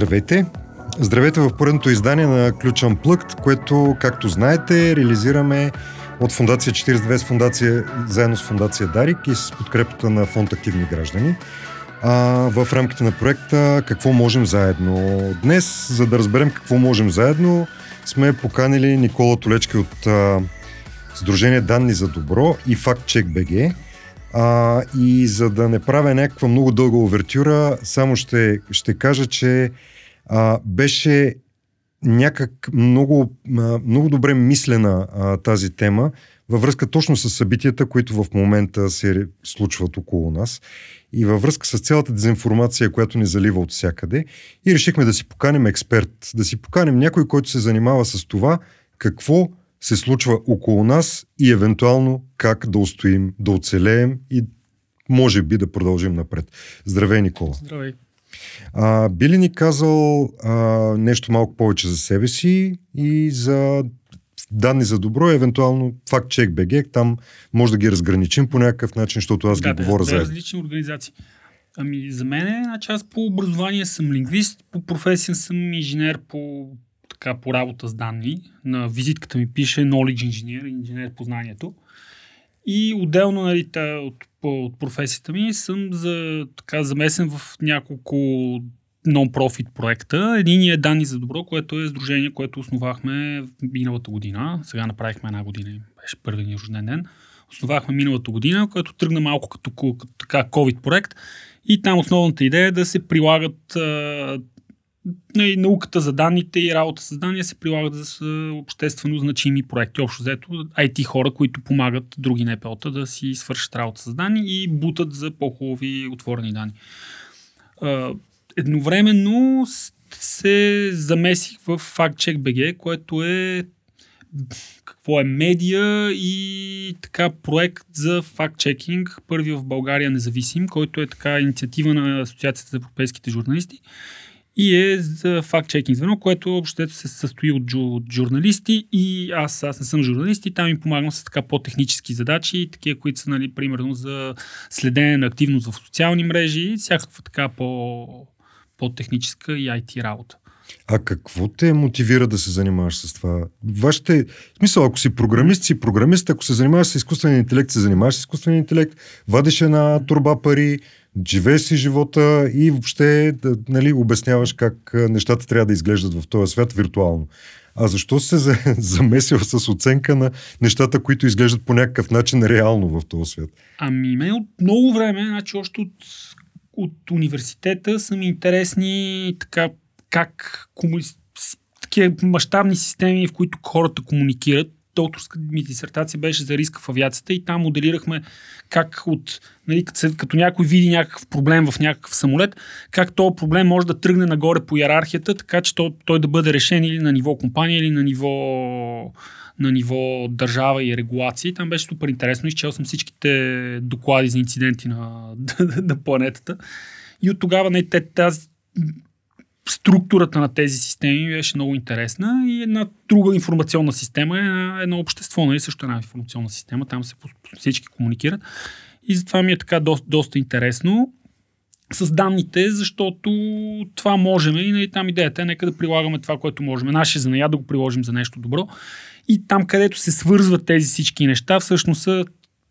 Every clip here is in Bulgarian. Здравейте! Здравейте в поредното издание на КЛЮЧ Unplugged, което, както знаете, реализираме от Фондация 42 с фондация, заедно с Фондация Дарик и с подкрепата на Фонд Активни граждани. В рамките на проекта "Какво можем заедно?" Днес, за да разберем какво можем заедно, сме поканили Никола Толечки от Сдружение Данни за добро и Factcheck.bg. И за да не правя някаква много дълга увертюра, само ще кажа, че беше някак много добре мислена тази тема във връзка точно с събитията, които в момента се случват около нас и във връзка с цялата дезинформация, която ни залива от всякъде. И решихме да си поканим експерт, да си поканим някой, който се занимава с това какво се случва около нас и евентуално как да устоим, да оцелеем и може би да продължим напред. Здравей, Никола! Здравей! Би ли ни казал нещо малко повече за себе си и за данни за добро, евентуално Factcheck.bg, там може да ги разграничим по някакъв начин, защото аз ги говоря за различни организации. Ами за мен е една част, по образование съм лингвист, по професия съм инженер по работа с данни. На визитката ми пише knowledge инженер, инженер по знанието. И отделно от професията ми съм замесен в няколко нон-профит проекта. Единият е Данни за добро, което е сдружение, което основахме миналата година. Сега направихме една година, беше първият ни рожден ден. Основахме миналата година, което тръгна малко като така COVID проект. И там основната идея е да се прилагат науката за данните и работа с данни се прилагат за обществено значими проекти. Общо взето IT хора, които помагат други НПО-та да си свършат работа с данни и бутат за по-хубави отворени данни. Едновременно се замесих в Factcheck.bg, което е медия и така проект за фактчекинг, първи в България независим, който е така инициатива на Асоциацията за европейските журналисти. И е за фактчекинг звено, което общото се състои от журналисти и аз не съм журналист и там им помагам с така по-технически задачи, такива, които са, примерно за следене на активност в социални мрежи и всякаква така по-техническа и IT работа. А какво те мотивира да се занимаваш с това? Ако си програмист, ако се занимаваш с изкуствен интелект, вадиш една торба пари, живееш си живота и въобще обясняваш как нещата трябва да изглеждат в този свят виртуално. А защо се замесил с оценка на нещата, които изглеждат по някакъв начин реално в този свят? Ами мен от много време, още от университета са ми интересни как такива мащабни системи, в които хората комуникират. Докторската ми дисертация беше за риска в авиацията и там моделирахме как като някой види някакъв проблем в някакъв самолет, как този проблем може да тръгне нагоре по йерархията, така че той да бъде решен или на ниво компания, или на ниво държава и регулации. Там беше супер интересно. Изчел съм всичките доклади за инциденти на планетата. И от тогава структурата на тези системи беше много интересна и една друга информационна система е едно общество, също една информационна система, там се всички комуникират и затова ми е така доста интересно с данните, защото това можем и там идеята е нека да прилагаме това, което можем. Нашия занаят да го приложим за нещо добро и там, където се свързват тези всички неща, всъщност са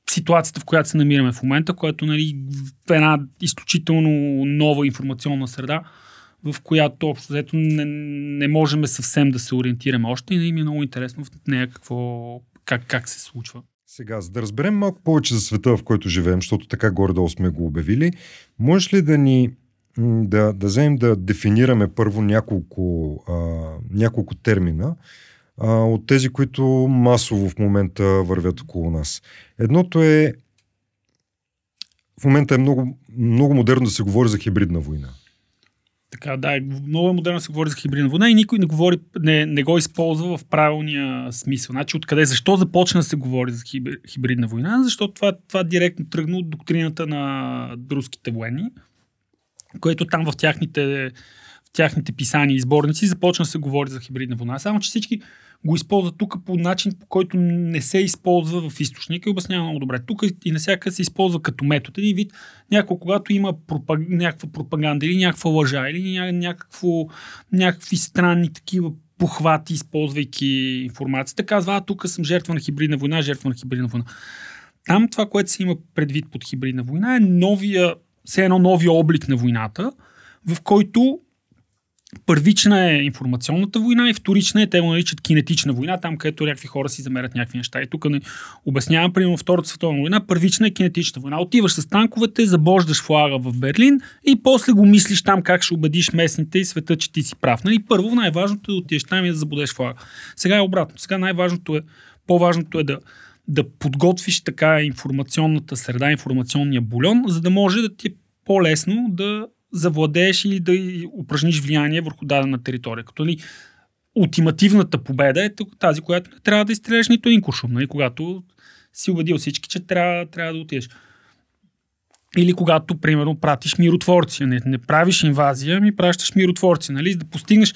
ситуацията, в която се намираме в момента, която в една изключително нова информационна среда, в която общо взето не можем съвсем да се ориентираме още и ми е много интересно в нея как се случва. Сега, за да разберем малко повече за света, в който живеем, защото така горе-долу сме го обявили, можеш ли да вземем да дефинираме първо няколко термина от тези, които масово в момента вървят около нас? Едното е, в момента е много, много модерно да се говори за хибридна война. Така, да, много е модерно се говори за хибридна война и никой не го използва в правилния смисъл. Откъде, защо започна да се говори за хибридна война? Защото това директно тръгна от доктрината на руските военни, което там в тяхните писания и сборници, започна да се говори за хибридна война. Само, че всички го използват тук по начин, по който не се използва в източника и обяснява много добре. Тук и навсякъде се използва като метод. Един вид, няколко, когато има някаква пропаганда или някаква лъжа или някакви странни такива похвати, използвайки информацията, казва, тук съм жертва на хибридна война. Там това, което се има предвид под хибридна война, е новия облик на войната, в който първична е информационната война и вторична е, те го наричат кинетична война, там където някакви хора си замерят някакви неща. И тук не обяснявам, примерно Втората световна война, първична е кинетична война. Отиваш с танковете, забождаш флага в Берлин и после го мислиш там как ще убедиш местните и света, че ти си прав. Нали? Първо най-важното е да отидеш там и да забудеш флага. Сега е обратно. Сега най-важното е, по-важното е да подготвиш така информационната среда, информационния бульон, за да може да ти е по-лесно да завладееш или да упражниш влияние върху дадена територия. Като ли ултимативната победа е тази, която не трябва да изстреляш нито един куршум, нали? Когато си убедил всички, че трябва да отидеш. Или когато, примерно, пратиш миротворци. Не правиш инвазия, ми пращаш миротворци. Нали? Да постигнеш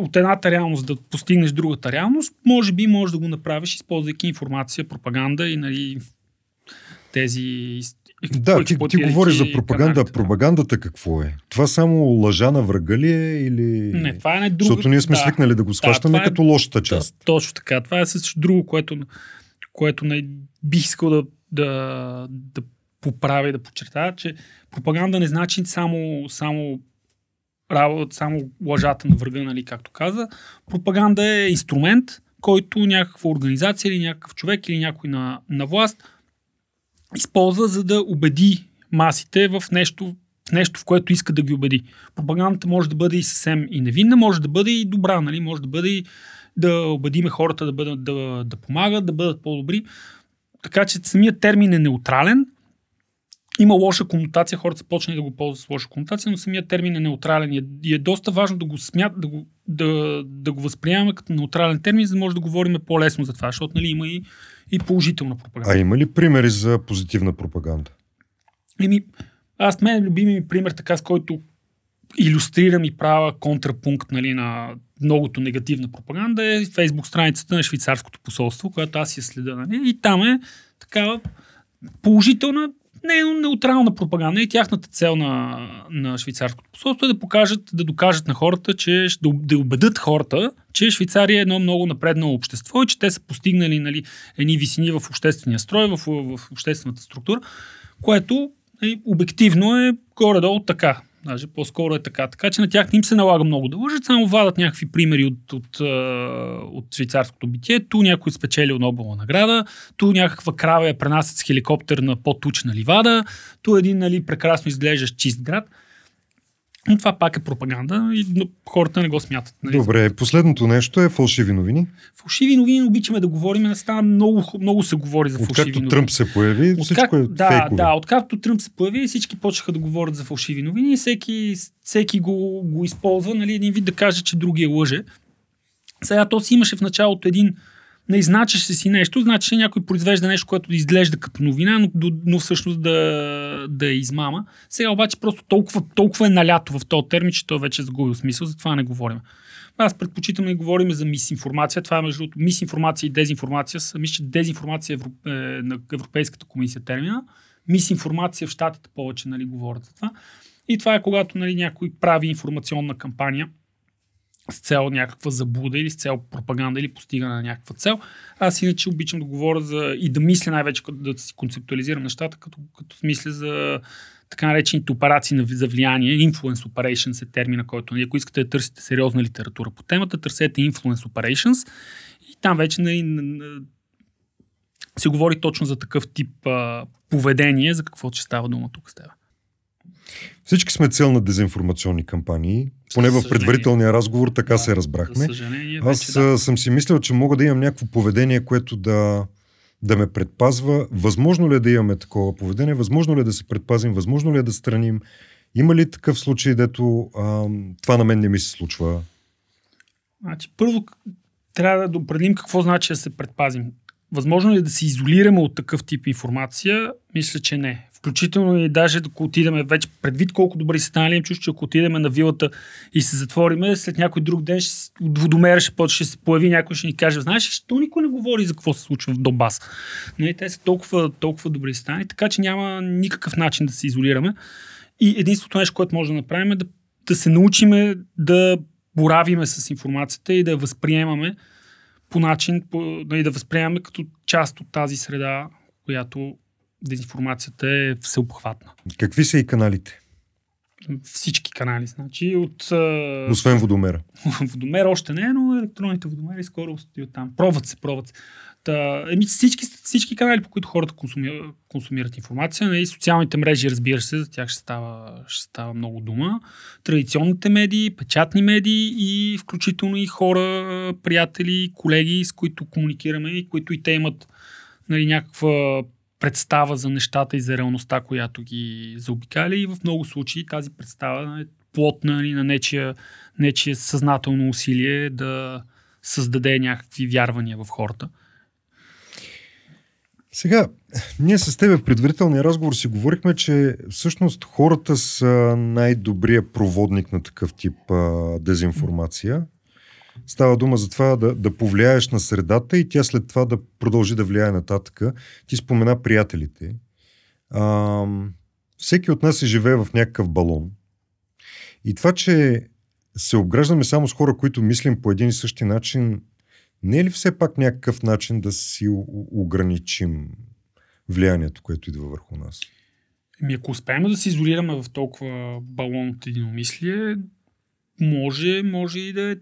от едната реалност да постигнеш другата реалност, може би можеш да го направиш, използвайки информация, пропаганда и нали, тези... Да, ти говориш за пропаганда. Канарите, пропагандата какво е? Това само лъжа на врага ли е? Или... Не, това е не друго. Защото ние сме свикнали да го схващаме като лошата част. Да, точно така. Това е също друго, което не бих искал да поправя и да подчертая, че пропаганда не значи само лъжата на врага, нали, както каза. Пропаганда е инструмент, който някаква организация или някакъв човек или някой на власт използва, за да убеди масите в нещо, в което иска да ги убеди. Пропагандата може да бъде и съвсем и невинна, може да бъде и добра, нали? Може да бъде и да убедиме хората да помагат, да бъдат по-добри. Така че самият термин е неутрален. Има лоша конотация, хората са почнали да го ползват с лоша конотация, но самият термин е неутрален и е доста важно да го да го възприемаме като неутрален термин, за да може да говорим по-лесно за това, защото нали, има и положителна пропаганда. А има ли примери за позитивна пропаганда? Аз мен любими ми пример, така с който илюстрирам и правя контрапункт нали, на многото негативна пропаганда е Facebook страницата на швейцарското посолство, която аз я следа. Нали, и там е такава положителна, неутрална пропаганда и тяхната цел на швейцарското посолство е да покажат, да докажат на хората, че да убедят хората, че Швейцария е едно много напреднало общество и че те са постигнали нали, едни висини в обществения строй, в обществената структура, което обективно е горе-долу така. Даже по-скоро е така. Така че на тях не им се налага много да лъжат, само вадат някакви примери от швейцарското битие. Ту някой спечелил Нобелова награда, ту някаква крава я пренасят с хеликоптер на по-тучна ливада, ту един нали, прекрасно изглеждащ чист град. Но това пак е пропаганда и хората не го смятат. Нали? Добре, последното нещо е фалшиви новини. Фалшиви новини обичаме да говорим, не става много се говори за фалшиви новини. Откакто Тръмп се появи, всичко е фейкове. Да, откакто Тръмп се появи, всички почнаха да говорят за фалшиви новини и всеки го използва, нали, един вид да каже, че другия лъже. Сега то си имаше в началото не значеше си нещо, значи че някой произвежда нещо, което изглежда като новина, но всъщност да е измама. Сега обаче просто толкова е налято в този термин, че той вече е загубил смисъл, за това не говорим. Аз предпочитам да говорим за мисинформация. Това е между другото мисинформация и дезинформация. Мисля, че дезинформация е на Европейската комисия термина. Мисинформация в щатите повече нали, говорят за това. И това е когато нали, някой прави информационна кампания с цел някаква заблуда или с цел пропаганда или постигане на някаква цел. Аз иначе обичам да говоря и да мисля най-вече, да си концептуализирам нещата, като мисля за така наречените операции за влияние. Influence Operations е термина, който ако искате да търсите сериозна литература по темата, търсете Influence Operations и там вече се говори точно за такъв тип поведение, за какво ще става дума тук с теб. Всички сме цел на дезинформационни кампании. Поне в предварителния разговор така се разбрахме. Аз съм си мислил, че мога да имам някакво поведение, което да ме предпазва. Възможно ли е да имаме такова поведение? Възможно ли е да се предпазим? Възможно ли е да страним? Има ли такъв случай, дето това на мен не ми се случва? Значи, първо трябва да определим какво значи да се предпазим. Възможно ли е да се изолираме от такъв тип информация? Мисля, че не. Включително и даже ако отидеме вече, предвид колко добри станали, чуш, че ако отидеме на вилата и се затвориме, след някой друг ден от водомера ще се появи някой, ще ни каже, знаеш, що никой не говори за какво се случва в Донбас. Нали, те са толкова добри стани, така че няма никакъв начин да се изолираме. И единственото нещо, което може да направим е да се научиме да боравиме с информацията и да я възприемаме по начин, и да възприемаме като част от тази среда, която дезинформацията е всеобхватна. Какви са и каналите? Всички канали, значи. Освен водомера. Водомер още не, но електронните водомери скоро стоят там. Пробват се. Всички канали, по които хората консумират информация. И социалните мрежи, разбира се, за тях ще става много дума. Традиционните медии, печатни медии и включително и хора, приятели, колеги, с които комуникираме и които и те имат някаква представа за нещата и за реалността, която ги заобикаля, и в много случаи тази представа е плотна на нечие съзнателно усилие да създаде някакви вярвания в хората. Сега, ние с теб в предварителния разговор си говорихме, че всъщност хората са най-добрият проводник на такъв тип дезинформация. Става дума за това да повлияеш на средата и тя след това да продължи да влияе нататъка. Ти спомена приятелите. Всеки от нас се живее в някакъв балон. И това, че се обграждаме само с хора, които мислим по един и същи начин, не е ли все пак някакъв начин да си ограничим влиянието, което идва върху нас? Ако успеем да се изолираме в толкова балон от единомислие, може и да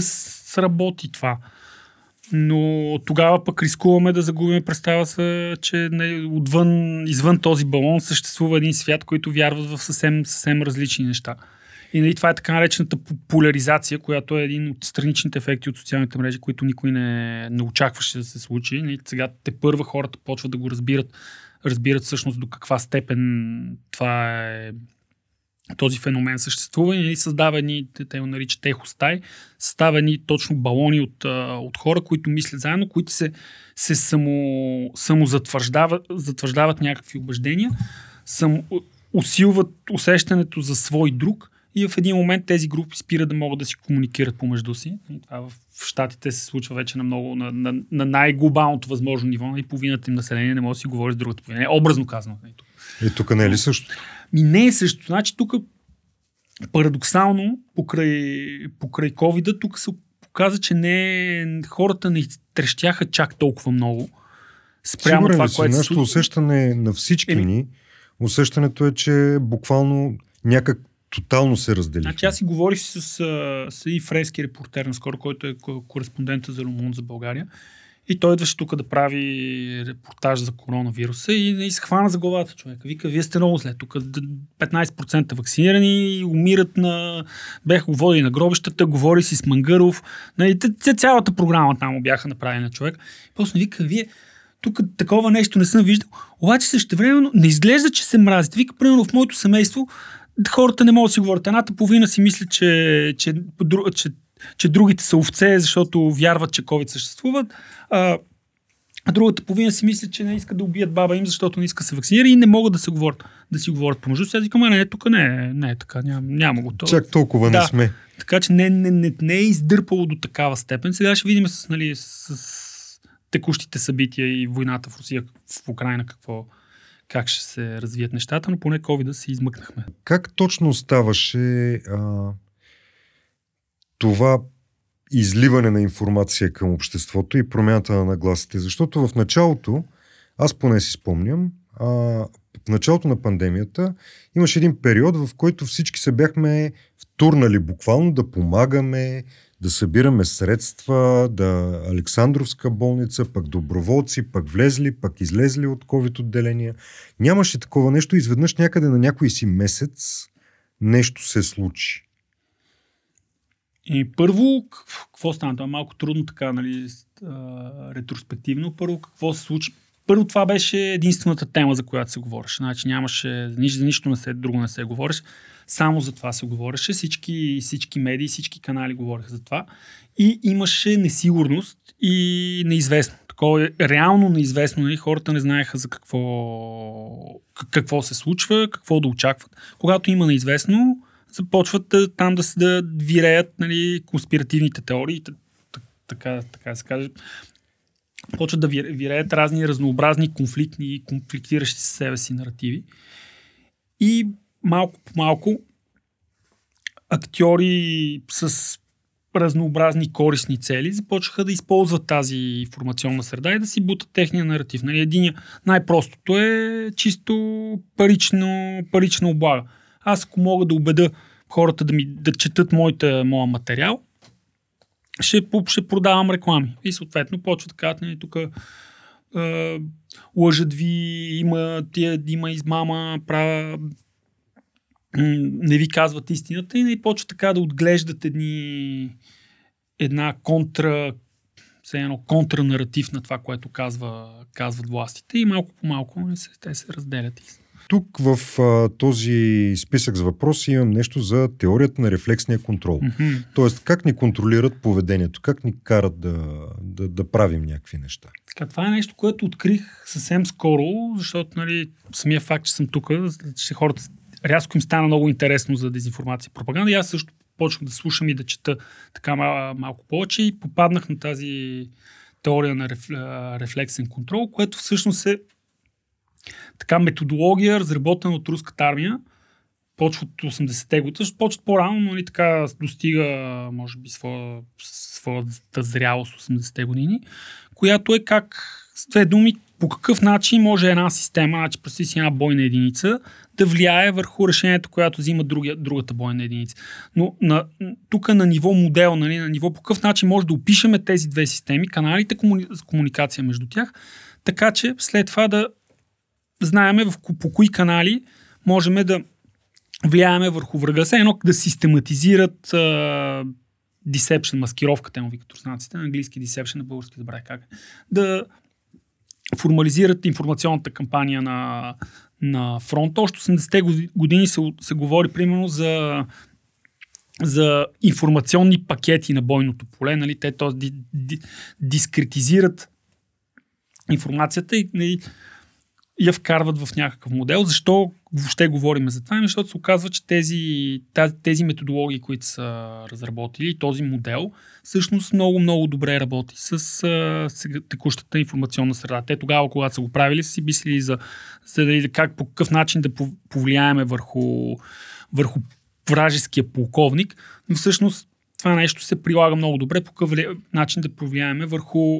сработи това. Но тогава пък рискуваме да загубим представа се, че извън този балон съществува един свят, който вярва в съвсем различни неща. И това е така наречената поляризация, която е един от страничните ефекти от социалните мрежи, които никой не очакваше да се случи. И сега тепърва хората почват да го разбират всъщност до каква степен това е. Този феномен съществува и създава едни, те го наричат ехостай, създава едни точно балони от хора, които мислят заедно, които се самозатвърждават някакви убеждения, усилват усещането за свой друг и в един момент тези групи спират да могат да си комуникират помежду си. И това в щатите се случва вече на най-глобалното възможно ниво, и половината им население не може да си говори с другата половина. Образно казано. И тук не е ли също? Не е също. Значи тук парадоксално покрай COVID-а тук се показа, че хората не трещяха чак толкова много. Спрямо това, което нашето усещане на всички ни, усещането е, че буквално някак тотално се разделихме. Значи аз си говорих с и френски репортер наскоро, който е кореспондента за Румъния за България. И той идваше тук да прави репортаж за коронавируса и схвана за главата човека. Вика, вие сте много зле. Тук 15% вакцинирани, умират бяха водени на гробищата, говори си с Мангаров. Цялата програма там бяха направени на човек. После вика, вие тук такова нещо не съм виждал. Обаче същевременно не изглежда, че се мразите. Вика, примерно в моето семейство хората не могат да си говорят. Едната половина си мисли, че другите са овце, защото вярват, че COVID съществуват. А другата половина си мисли, че не иска да убият баба им, защото не иска да се вакцинира и не могат да си говорят помежду си. Аз викам, не, тук не е така, няма го. Чак толкова не сме. Така че не е издърпало до такава степен. Сега ще видим с текущите събития и войната в Русия, в Украина, как ще се развият нещата, но поне COVID-а се измъкнахме. Как точно ставаше това изливане на информация към обществото и промяната на нагласите? Защото в началото, аз поне си спомням, в началото на пандемията имаше един период, в който всички се бяхме втурнали буквално да помагаме, да събираме средства, да Александровска болница, пък доброволци, пък влезли, пък излезли от COVID отделения. Нямаше такова нещо, изведнъж някъде на някой си месец нещо се случи. И първо, какво стана? Това е малко трудно така, ретроспективно. Първо, какво се случи? Първо, това беше единствената тема, за която се говореше. Значи нямаше, друго не се говореше. Само за това се говореше. Всички медии, всички канали говореха за това. И имаше несигурност и неизвестно. такова реално неизвестно. Нали? Хората не знаеха за какво се случва, какво да очакват. Когато има неизвестно, започват там да виреят, нали, конспиративните теории. Така се каже. Почват да виреят разни разнообразни конфликтни и конфликтиращи с себе си наративи. И малко по малко актьори с разнообразни корисни цели започнаха да използват тази информационна среда и да си бутат техния наратив. Нали, единия, най-простото е чисто парична облага. Аз ако мога да убеда хората да четат моя материал, ще продавам реклами. И съответно почват казват, нали, тук лъжат ви, има измама, не ви казват истината и почва така да отглеждат една контранаратив на това, което казват властите и малко по малко те се разделят. Тук в този списък с въпроси имам нещо за теорията на рефлексния контрол. Mm-hmm. Тоест, как ни контролират поведението, как ни карат да правим някакви неща. Така, това е нещо, което открих съвсем скоро, защото, нали, самия факт, че съм тук, че хората рязко им стана много интересно за дезинформация и пропаганда. И аз също почнах да слушам и да чета така малко повече и попаднах на тази теория на рефлексен контрол, което всъщност е така методология, разработена от руската армия, почва от 80-те години, почва по-рано, но и така достига, може би, своята зрялост 80-те години, която е как, с две думи, по какъв начин може една система, представи си една бойна единица, да влияе върху решението, което взима другата бойна единица. Но тук на ниво модел, нали, на ниво по какъв начин може да опишеме тези две системи, каналите за комуникация между тях, така че след това да знаеме по кои канали можем да влияеме върху врага. Все едно да систематизират deception, маскировката му викат руснаците, на английски deception, на български забравя как. Да формализират информационната кампания на фронта. Още 80-те години се говори примерно за информационни пакети на бойното поле. Нали? Те дискретизират информацията и я вкарват в някакъв модел. Защо въобще говорим за това? Защото се оказва, че тези методологии, които са разработили, този модел, всъщност много добре работи с текущата информационна среда. Те тогава, когато са го правили, са си мислили за как по какъв начин да повлияеме върху вражеския полковник, но всъщност това нещо се прилага много добре, по какъв начин да повлияеме върху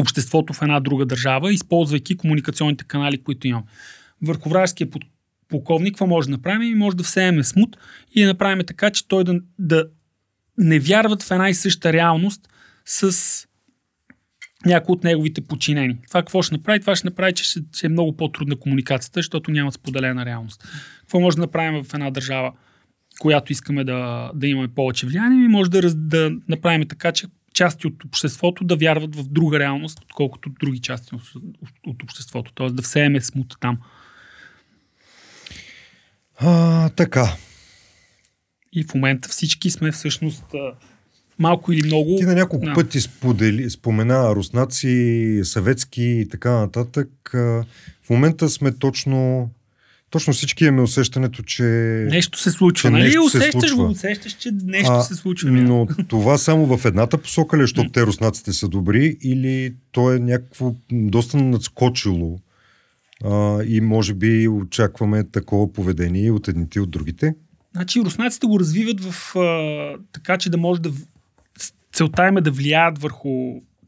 обществото в една друга държава, използвайки комуникационните канали, които имам. Върху вражеския полковник какво може да направим? И може да всееме смут и да направим така, че той да не вярват в една и съща реалност с някои от неговите подчинени. Това какво ще направи? Това ще направи, че ще е много по-трудна комуникацията, защото нямат споделена реалност. Какво може да направим в една държава, която искаме да имаме повече влияние? И може да направим така, че части от обществото да вярват в друга реалност, отколкото други части от обществото. Т.е. да всееме смута там. Така. И в момента всички сме всъщност малко или много... Ти на няколко пъти спомена руснаци, съветски и така нататък. В момента сме точно всички имаме усещането, че... Нещо се случва, нали? Усещаш, че нещо се случва. Но това само в едната посока ли, защото те руснаците са добри, или то е някакво доста надскочило и може би очакваме такова поведение от едните и от другите? Значи руснаците го развиват така, че да може да... Целта им е да влияят върху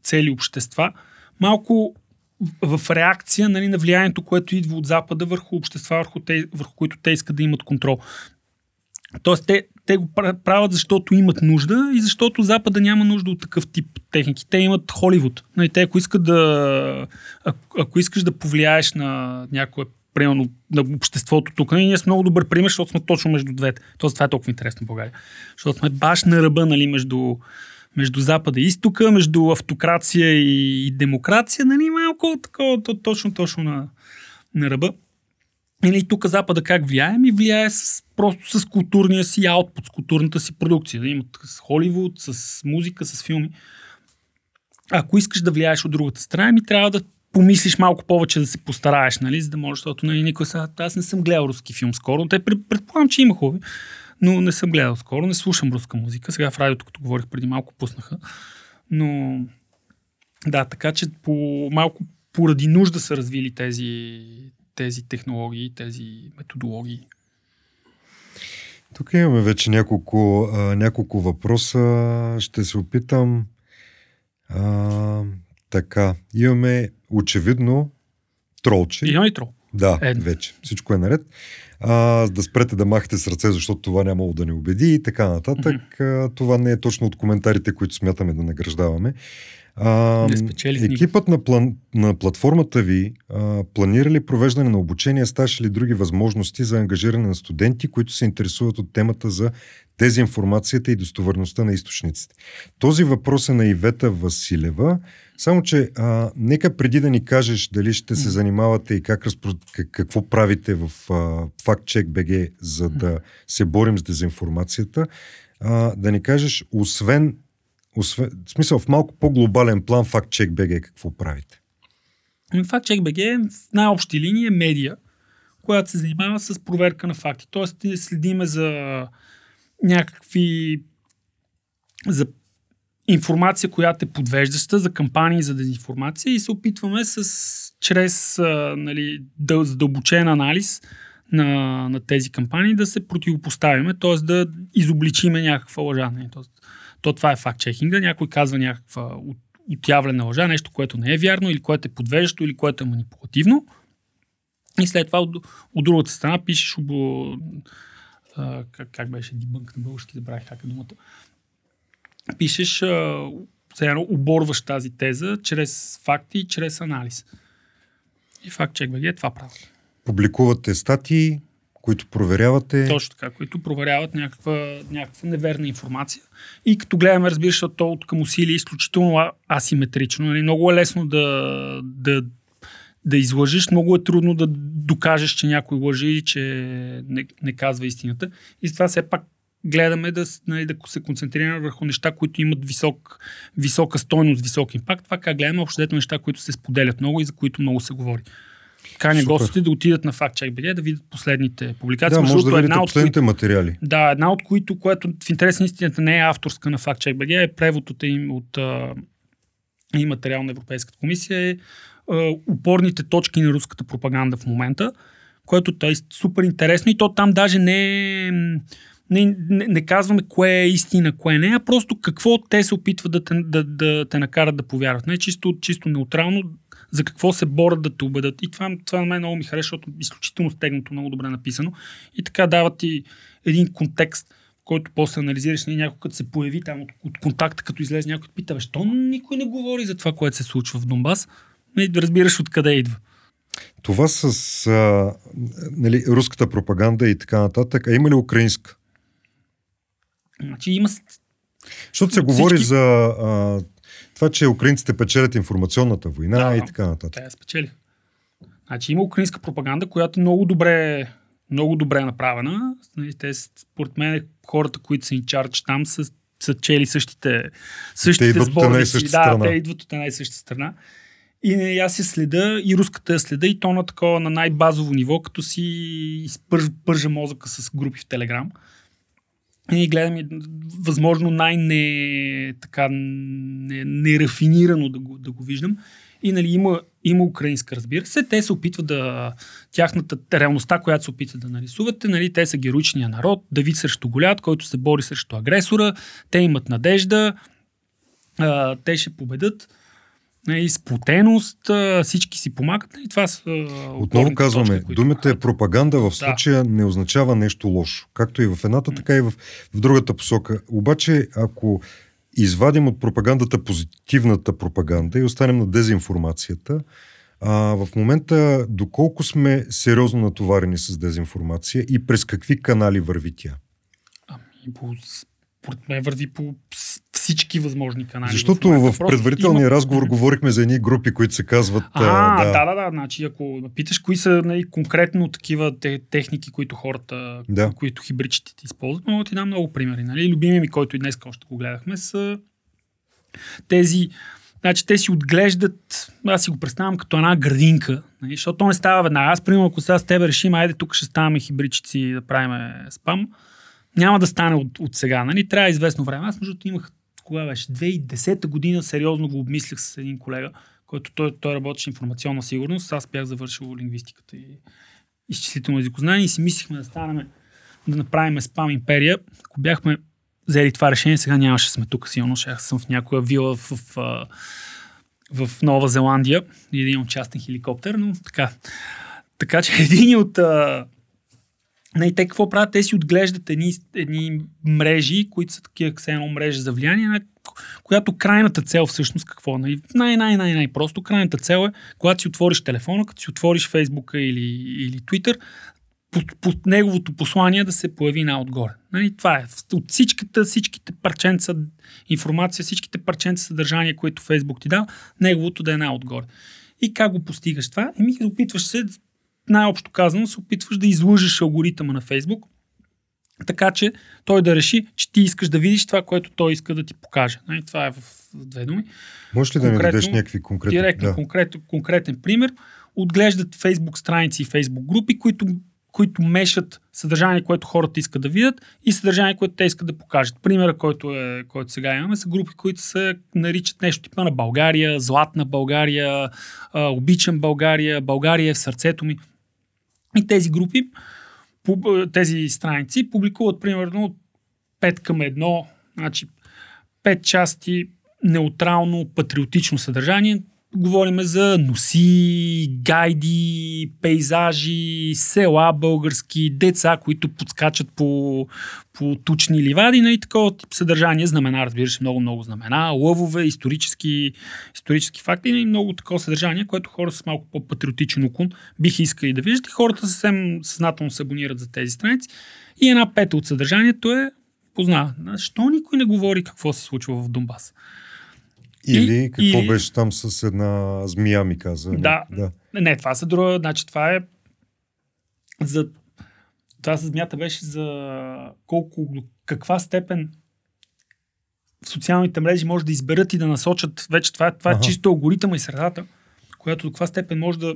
цели общества. Малко в реакция, нали, на влиянието, което идва от Запада върху общества, върху които те искат да имат контрол. Тоест, те го правят, защото имат нужда и защото Запада няма нужда от такъв тип техники. Те имат Холивуд. Нали, те, ако искаш да повлияеш на някое, примерно, на обществото тук, ние сме много добър пример, защото сме точно между двете. Тоест, това е толкова интересно в България. Защото сме баш на ръба, нали, между Запада и Изтока, между автокрация и демокрация, нали, малко такова, точно на ръба. Нали, тук Запада как влияе? Влияе просто с културния си аутпут, с културната си продукция. Имат с Холивуд, с музика, с филми. ако искаш да влияеш от другата страна, ми трябва да помислиш малко повече, да се постараеш, нали, за да можеш, защото нали, никой сега, аз не съм гледал руски филм скоро, те предполагам, че има хубави, но не съм гледал скоро, не слушам руска музика, сега в радиото, като говорих преди малко, пуснаха, но да, така че по малко поради нужда са развили тези технологии, тези методологии. Тук имаме вече няколко въпроса. Ще се опитам. Така, имаме очевидно тролче. Имаме и трол. Да, вече. Всичко е наред. Да спрете да махате с ръце, защото това нямало да ни убеди и така нататък. Mm-hmm. Това не е точно от коментарите, които смятаме да награждаваме. Екипът на платформата ви планира ли провеждане на обучение, стаж или други възможности за ангажиране на студенти, които се интересуват от темата за дезинформацията и достоверността на източниците? Този въпрос е на Ивета Василева. Само, че нека преди да ни кажеш дали ще се занимавате и какво правите в Factcheck.bg, за да се борим с дезинформацията, да ни кажеш, в смисъл, в малко по-глобален план, Factcheck.bg какво правите? Factcheck.bg в най-общи линии е медия, която се занимава с проверка на факти. Тоест, следиме за за информация, която е подвеждаща, за кампании за дезинформация и се опитваме чрез нали, задълбочен анализ на тези кампании да се противопоставяме, т.е. да изобличиме някаква лъжа. То това е фактчекинга. Някой казва някаква отявлена лъжа, нещо, което не е вярно, или което е подвеждащо, или което е манипулативно. И след това от другата страна пишеш как беше дебънк на български, забравих как е думата. Пишеш, оборваш тази теза чрез факти и чрез анализ. И Factcheck.bg това прави. Публикувате статии, които проверявате. Точно така, които проверяват някаква неверна информация. И като гледаме, разбира се, то от към усилие изключително асиметрично. Нали? Много е лесно да излъжиш, много е трудно да докажеш, че някой лъжи и че не казва истината. И затова все пак гледаме да се концентрираме върху неща, които имат висока стойност, висок импакт. Това как гледаме обществено неща, които се споделят много и за които много се говори. Каня гостите да отидат на Factcheck.bg да видят последните публикации. Да, може да видите последните материали. Да, една от които, което в интерес на истината не е авторска на Factcheck.bg, е преводът им от и материал на Европейската комисия е опорните точки на руската пропаганда в момента, което е супер интересно и то там даже не казваме кое е истина, кое не е, а просто какво те се опитват да те накарат да повярват. Не чисто неутрално, за какво се борят да те убедат. И това на мен много ми хареса, защото изключително стегнато, много добре написано. И така дава ти един контекст, който после анализираш, някой като се появи там от контакта, като излезе някой, пита, защо никой не говори за това, което се случва в Донбас. Разбираш откъде идва. Това с руската пропаганда и така нататък, а има ли украинска? Значи има... Защото се говори за това, че украинците печелят информационната война и така нататък. Да, спечели. Значи има украинска пропаганда, която е много добре направена. Те, според мен, хората, които са инчардж там, са чели същите сборници. Те идват от една и съща страна. И аз се следа, и руската я следа, и то на такова на най-базово ниво, като си изпържа мозъка с групи в Телеграм. И гледам възможно най-нерафинирано да го виждам. И нали, има украинска, разбира се. Те се опитват тяхната реалността, която се опитват да нарисуват, нали, те са героичния народ, Давид срещу Голиат, който се бори срещу агресора. Те имат надежда, те ще победят. И сплотеност, всички си помагат и това са... Отново казваме, думата е пропаганда, в случая не означава нещо лошо. Както и в едната, така и в другата посока. Обаче, ако извадим от пропагандата позитивната пропаганда и останем на дезинформацията, в момента доколко сме сериозно натоварени с дезинформация и през какви канали върви тя? Според мен върви по всички възможни канали. Защото в предварителния разговор говорихме за едни групи, които се казват... Значи, ако питаш кои са конкретно такива техники, които хората, които хибридчетите използват, но ти дам много примери. Нали? Любими ми, който и днес още го гледахме, са тези Значи те си отглеждат, аз си го представям като една градинка, защото то не става веднага. Аз, примерно, ако сега с тебе решим, айде тук ще ставаме хибричици да правим спам, няма да стане от сега, нали? Трябва известно време. Аз, между другото, имах, кога беше, 2010 година, сериозно го обмислях с един колега, който той работеше информационна сигурност, аз бях завършил лингвистиката и изчислително езикознание и си мислихме да направим спам империя. Ако бяхме взели това решение, сега нямаше сме тук, сигурно ще съм в някоя вила в Нова Зеландия и един частен хеликоптер, но така. Така че един от... Не, те какво правят? Те си отглеждат едни мрежи, които са такива ксено мрежи за влияние, която крайната цел всъщност какво? Най-просто крайната цел е, когато си отвориш телефона, като си отвориш Facebook или Twitter, под неговото послание да се появи отгоре. Нали, това е. От всичките парченца информация, всичките парченца съдържание, което Фейсбук ти дава, неговото да е отгоре. И как го постигаш това? Еми, опитваш се, най-общо казано, се опитваш да излъжеш алгоритъма на Фейсбук, така че той да реши, че ти искаш да видиш това, което той иска да ти покаже. Нали, това е в две думи. Може ли да ми дадеш някакви конкретни? Конкретен пример. Отглеждат Фейсбук страници и Фейсбук групи, които мешат съдържание, което хората искат да видят и съдържание, което те искат да покажат. Примера, който сега имаме, са групи, които се наричат нещо типа на България, Златна България, Обичам България, България е в сърцето ми. И тези групи, тези страници публикуват примерно 5:1, значи 5 части неутрално патриотично съдържание. Говориме за носи, гайди, пейзажи, села български, деца, които подскачат по тучни ливади, и такова тип съдържание, знамена, разбира се, много-много знамена, лъвове, исторически факти и много такова съдържание, което хора с малко по-патриотичен уклон биха искали да виждат и хората съвсем съзнателно се абонират за тези страници. И 1/5 от съдържанието е познава. Защо никой не говори какво се случва в Донбас? Или какво беше там с една змия, ми каза. Да. Не, това са друго. Значи това е за... Това с змията беше за каква степен социалните мрежи може да изберат и да насочат. Вече това е чисто алгоритъма и средата, която до каква степен може да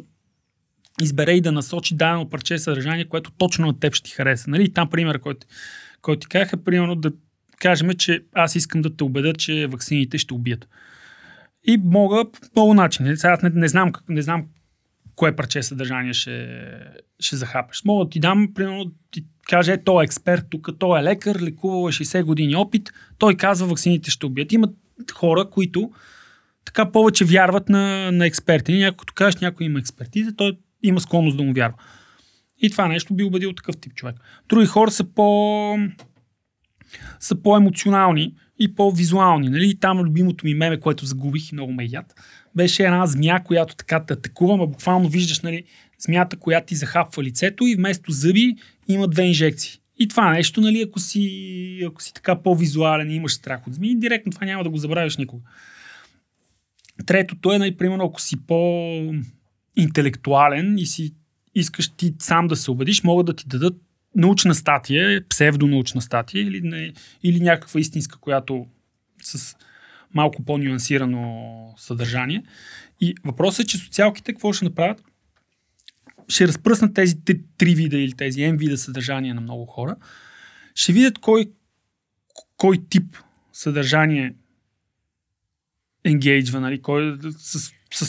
избере и да насочи дадено парче съдържание, което точно на теб ще ти хареса. Нали? Там пример, който ти казах, е примерно да кажем, че аз искам да те убедя, че ваксините ще убият. И мога по много начин. Сега аз не знам кое парче съдържание ще захапаш. Мога да ти дам, примерно, ти кажа, той е експерт тук, той е лекар, лекувал е 60 години опит, той казва, ваксините ще убият. Има хора, които така повече вярват на експерти. Някото кажеш, някой има експертиза, той има склонност да му вярва. И това нещо би убедил такъв тип човек. Други хора са по-емоционални и по-визуални. Нали? И там любимото ми меме, което загубих и много ме яд, беше една змия, която така те атакува, но буквално виждаш, нали, змията, която ти захапва лицето и вместо зъби има 2 инжекции. И това нещо, нали, ако си така по-визуален и имаш страх от змии, директно това няма да го забравиш никога. Третото е, например, ако си по-интелектуален и си искаш ти сам да се убедиш, могат да ти дадат научна статия, псевдонаучна статия или някаква истинска, която с малко по-нюансирано съдържание. И въпросът е, че социалките какво ще направят? Ще разпръснат тези 3 вида или тези N вида съдържание на много хора. Ще видят кой тип съдържание енгейджва, нали? Кой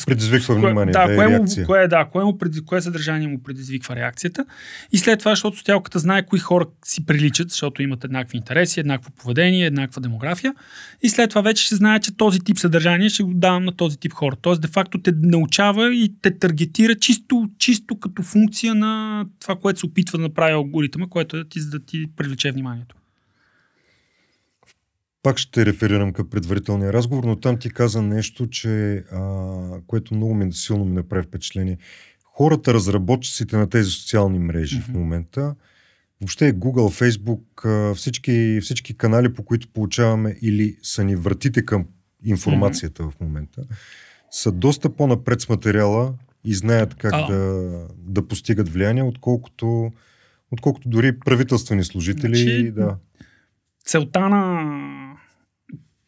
предизвиква внимание, реакция. Кое съдържание му предизвиква реакцията. И след това, защото социалката знае кои хора си приличат, защото имат еднакви интереси, еднакво поведение, еднаква демография. И след това вече ще знае, че този тип съдържание ще го давам на този тип хора. Тоест, де-факто те научава и те таргетира чисто като функция на това, което се опитва да направи алгоритъма, което е да ти привлече вниманието. Пак ще реферирам към предварителния разговор, но там ти каза нещо, че, което много силно ми направи впечатление. Хората, разработчиците на тези социални мрежи в момента, въобще Google, Facebook, всички канали, по които получаваме или са ни вратите към информацията в момента, са доста по-напред с материала и знаят как да постигат влияние, отколкото дори правителствени служители. Целта на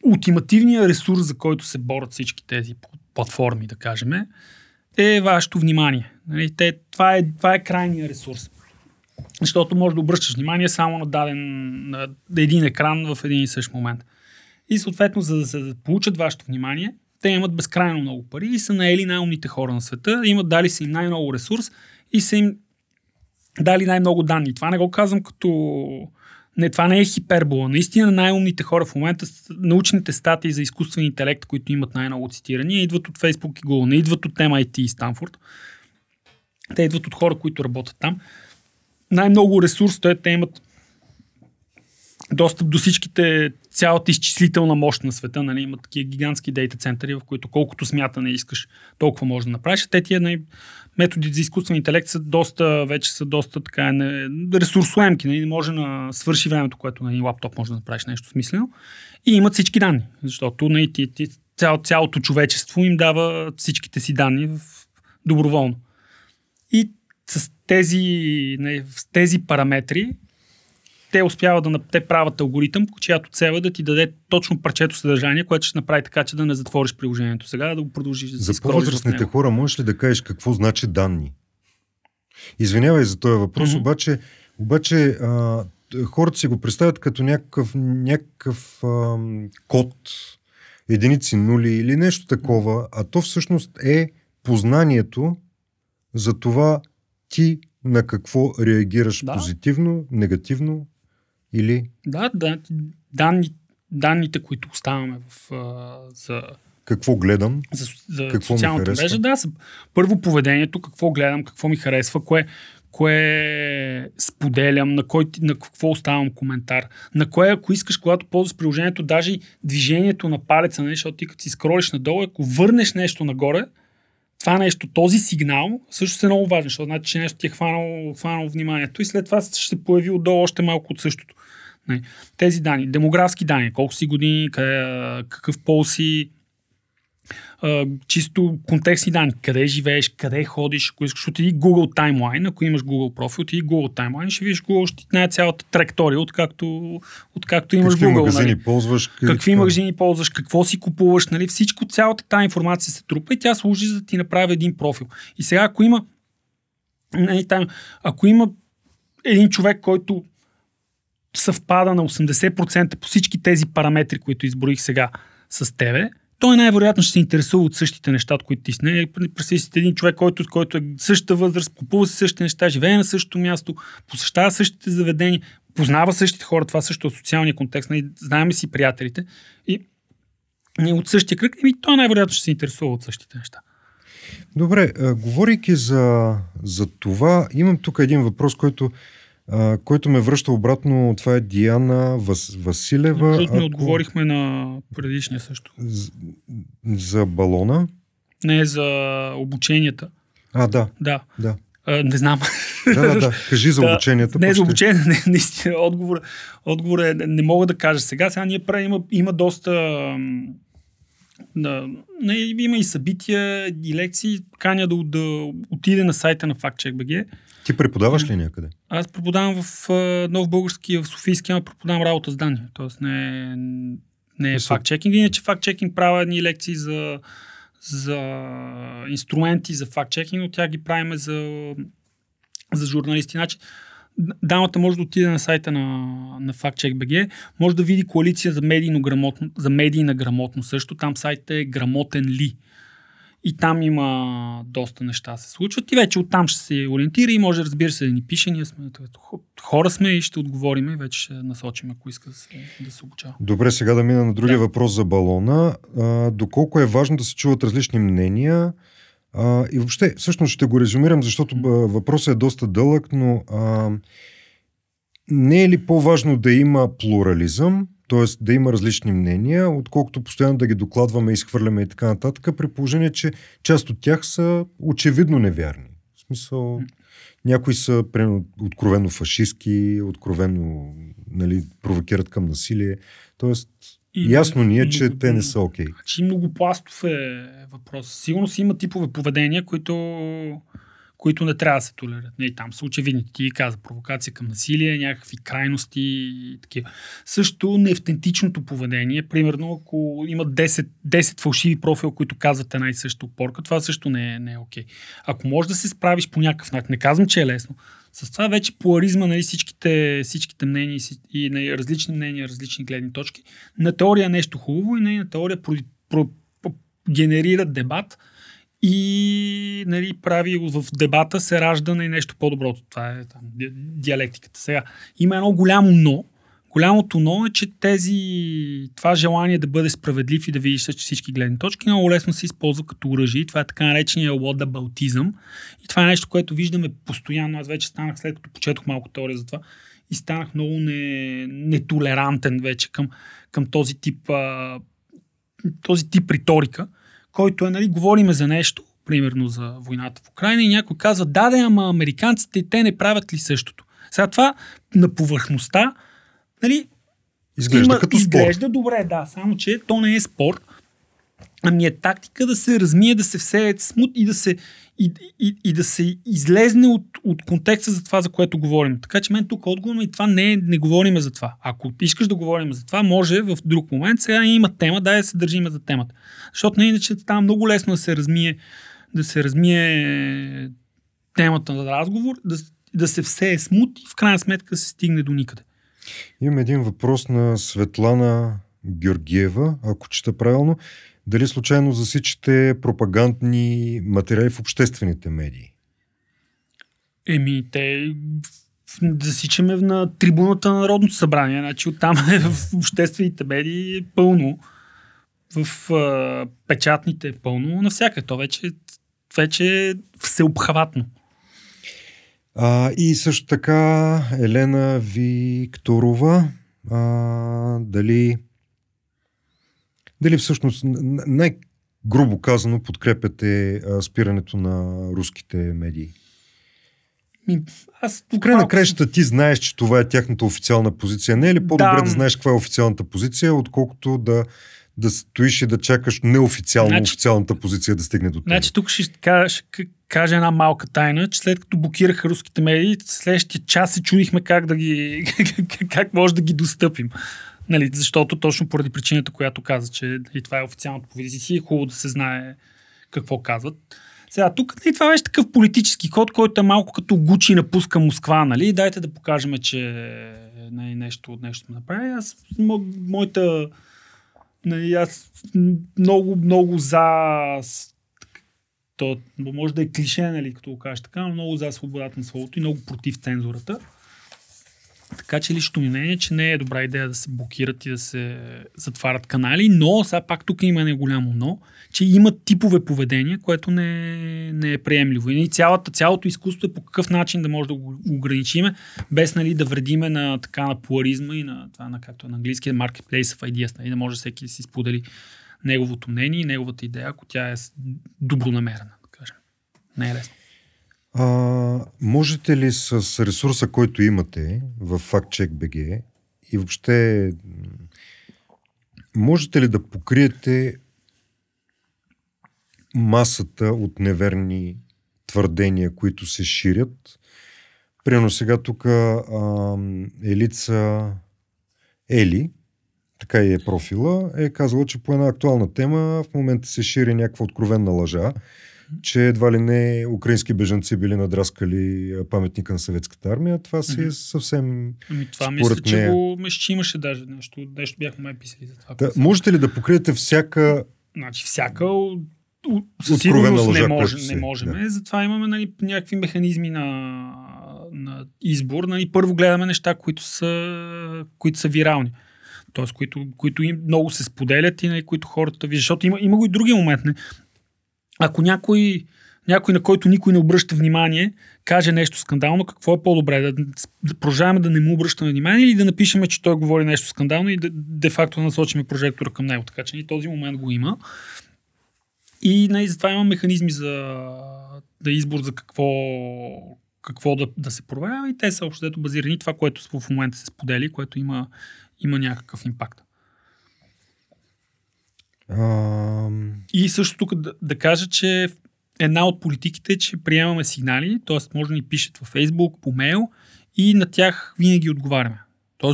ултимативният ресурс, за който се борят всички тези платформи, да кажем, е вашето внимание. Нали? Това е крайният ресурс. Защото може да обръщаш внимание само на един екран в един и същ момент. И съответно, за да получат вашето внимание, те имат безкрайно много пари и са наели най-умните хора на света, имат дали си най-много ресурс и са им дали най-много данни. Това не го казвам като... Не, това не е хипербола. Наистина най-умните хора в момента, научните статии за изкуствен интелект, които имат най-много цитирания, идват от Facebook и Google, не идват от MIT и Станфорд. Те идват от хора, които работят там. Най-много ресурс, те имат достъп до всичките, цялата изчислителна мощ на света. Нали? Има такива гигантски дейта центъри, в които колкото смята не искаш, толкова можеш да направиш. А те тия методи за изкуствен интелект са доста така ресурсоемки. Не може да свърши времето, което на един лаптоп може да направиш нещо смислено. И имат всички данни, защото цялото човечество им дава всичките си данни доброволно. И с тези параметри те успяват те правят алгоритъм, чиято цел е да ти даде точно парчето съдържание, което ще направи така, че да не затвориш приложението сега, да го продължиш да си скролиш. За по-възрастните хора можеш ли да кажеш какво значи данни? Извинявай за този въпрос, обаче, хората си го представят като някакъв код, единици, нули или нещо такова, а то всъщност е познанието за това ти на какво реагираш позитивно, негативно или... Да. Данните, които оставаме за... Какво гледам? За какво социалната мрежа, първо поведението, какво гледам, какво ми харесва, кое споделям, на какво оставам коментар, на кое, ако искаш, когато ползваш приложението, даже и движението на палеца, защото ти като си скролиш надолу, ако върнеш нещо нагоре, това нещо, този сигнал, също е много важен, защото значи, че нещо ти е хванало вниманието и след това ще се появи отдолу още малко от същото. Тези данни, демографски данни, колко си години, какъв пол си, чисто контекстни данни, къде живееш, къде ходиш, ако искаш, отиди Google Timeline, ако имаш Google профил, отиди Google Timeline, ще видиш Google, ще ти знае цялата траектория, откакто имаш Google. Какви магазини ползваш, какво си купуваш, нали? Всичко, цялата тази информация се трупа и тя служи за да ти направи един профил. И сега, ако има един човек, който съвпада на 80% по всички тези параметри, които изброих сега с тебе, той най-вероятно ще се интересува от същите неща, от които ти сне. Представи си един човек, който е същата възраст, купува същите неща, живее на същото място, посещава същите заведения, познава същите хора, това също от социалния контекст, знаем си приятелите. И от същия кръг, той най-вероятно ще се интересува от същите неща. Добре, говорейки за това, имам тук един въпрос, който ме връща обратно. Това е Диана Василева. Абсолютно отговорихме на предишния също. За балона? Не, за обученията. Да. Не знам. Да. Кажи за обученията. Не, за обученията. Отговор е, не мога да кажа сега. Сега ние правим, има доста... има и събития, и лекции. Каня да отиде на сайта на Factcheck.bg. Ти преподаваш ли някъде? Аз преподавам в Нов български, в Софийски, ама преподавам работа с данни. Тоест не е фактчекинг. Иначе фактчекинг правя едни лекции за инструменти за фактчекинг, но тя ги правиме за журналисти. Значи, дамата може да отиде на сайта на Factcheck.bg, може да види коалиция за медийна грамотност също. Там сайтът е грамотен ли? И там има доста неща се случват и вече оттам ще се ориентира и може, разбира се, да ни пише. Ние сме хора сме и ще отговорим и вече ще насочим, ако иска да се обучава. Добре, сега да мина на другия въпрос за балона. Доколко е важно да се чуват различни мнения? И въобще, всъщност ще го резюмирам, защото въпросът е доста дълъг, но не е ли по-важно да има плурализъм, т.е. да има различни мнения, отколкото постоянно да ги докладваме, изхвърляме и така нататък, при положение, че част от тях са очевидно невярни. В смисъл, някои са откровено фашистки, откровено провокират към насилие, т.е. Ясно ни е, че те не са окей. Значи, многопластов е въпрос. Сигурно си има типове поведения, които които не трябва да се толерят. Не, там са очевидни. Ти каза провокация към насилие, някакви крайности и такива. Също неавтентичното поведение. Примерно, ако има 10 фалшиви профила, които казват една и съща опорка, това също не е окей. Ако можеш да се справиш по някакъв начин, не казвам, че е лесно, с това вече поляризма, нали, всичките мнения и на различни мнения, различни гледни точки, на теория е нещо хубаво и на теория генерира дебат и, нали, прави в дебата се ражда на нещо по-доброто. Това е там, диалектиката. Сега, има едно голямо но. Голямото но е, че това желание да бъде справедлив и да видиш всички гледни точки много лесно се използва като оръжие. Това е така наречения лодабалтизъм. И това е нещо, което виждаме постоянно. Аз вече станах, след като почетох малко теория за това, и станах много нетолерантен вече към този тип риторика, който е, нали, говориме за нещо, примерно за войната в Украина, и някой казва, да, ама американците, те не правят ли същото? Сега това на повърхността, нали, изглежда добре, да, само че то не е спор, ами е тактика да се размие, да се всее смут и да се излезне от контекста за това, за което говорим. Така че мен тук отговорно и това не говорим за това. Ако искаш да говорим за това, може в друг момент. Сега има тема, дай да се държим за темата. Защото не иначе там много лесно да се размие темата на разговор, да се всее смут и в крайна сметка да се стигне до никъде. Имам един въпрос на Светлана Георгиева, ако чета правилно. Дали случайно засичате пропагандни материали в обществените медии? Те засичаме на трибуната на Народното събрание. Значи оттам в обществените медии е пълно, в печатните е пълно, навсякъде. То вече е всеобхватно. И също така Елена Викторова, дали всъщност най-грубо казано подкрепяте спирането на руските медии? В край на кращата ти знаеш, че това е тяхната официална позиция. Не е ли по-добре да знаеш каква е официалната позиция, отколкото да стоиш и да чакаш неофициално официалната позиция да стигне до теб? Значи тук ще кажа една малка тайна, че след като блокираха руските медии, следващия час се чудихме как може да ги достъпим. Нали, защото точно поради причината, която каза, че и това е официалната позиция и е хубаво да се знае какво казват. Сега тук и това беше такъв политически ход, който е малко като Гучи напуска Москва, нали? Дайте да покажем, че нещо сме направили. Аз много за... То може да е клише, нали, като го кажеш така, но много за свободата на словото и много против цензурата. Така че личното ми мнение е, че не е добра идея да се блокират и да се затварят канали, но сега пак тук има неголямо но, че има типове поведения, което не е приемливо. И цялото изкуство е по какъв начин да може да го ограничиме, без, нали, да вредиме на поларизма и на това, както на английския marketplace of ideas, нали, да може всеки да си сподели неговото мнение и неговата идея, ако тя е добронамерена, да кажем. Не е лесно. Можете ли с ресурса, който имате в Factcheck.bg и въобще можете ли да покриете масата от неверни твърдения, които се ширят? Примерно сега тук Елица Ели, така и е профила, е казала, че по една актуална тема в момента се шири някаква откровенна лъжа, че едва ли не украински бежанци били надраскали паметника на Съветската армия. Това си е съвсем това според нея. Мисля, че имаше даже нещо бяхме май писали за това. Да, можете ли да покриете всяка... Значи всяка със сигурност лъжа, не можем. Да. Затова имаме, нали, някакви механизми на избор. Нали, първо гледаме неща, които са вирални. Тоест, които им много се споделят и, нали, които хората виждат. Защото има го и другия момент. Не? Ако някой, на който никой не обръща внимание, каже нещо скандално, какво е по-добре? Да продължаваме да не му обръщаме внимание или да напишем, че той говори нещо скандално и де-факто да насочим прожектора към него. Така че и този момент го има. И, нали, затова има механизми за избор за какво да се проверява и те са общо дето базирани това, което в момента се сподели, което има някакъв импакт. И също тук да кажа, че една от политиките е, че приемаме сигнали, т.е. може да ни пишат във Facebook, по мейл и на тях винаги отговаряме. Т.е.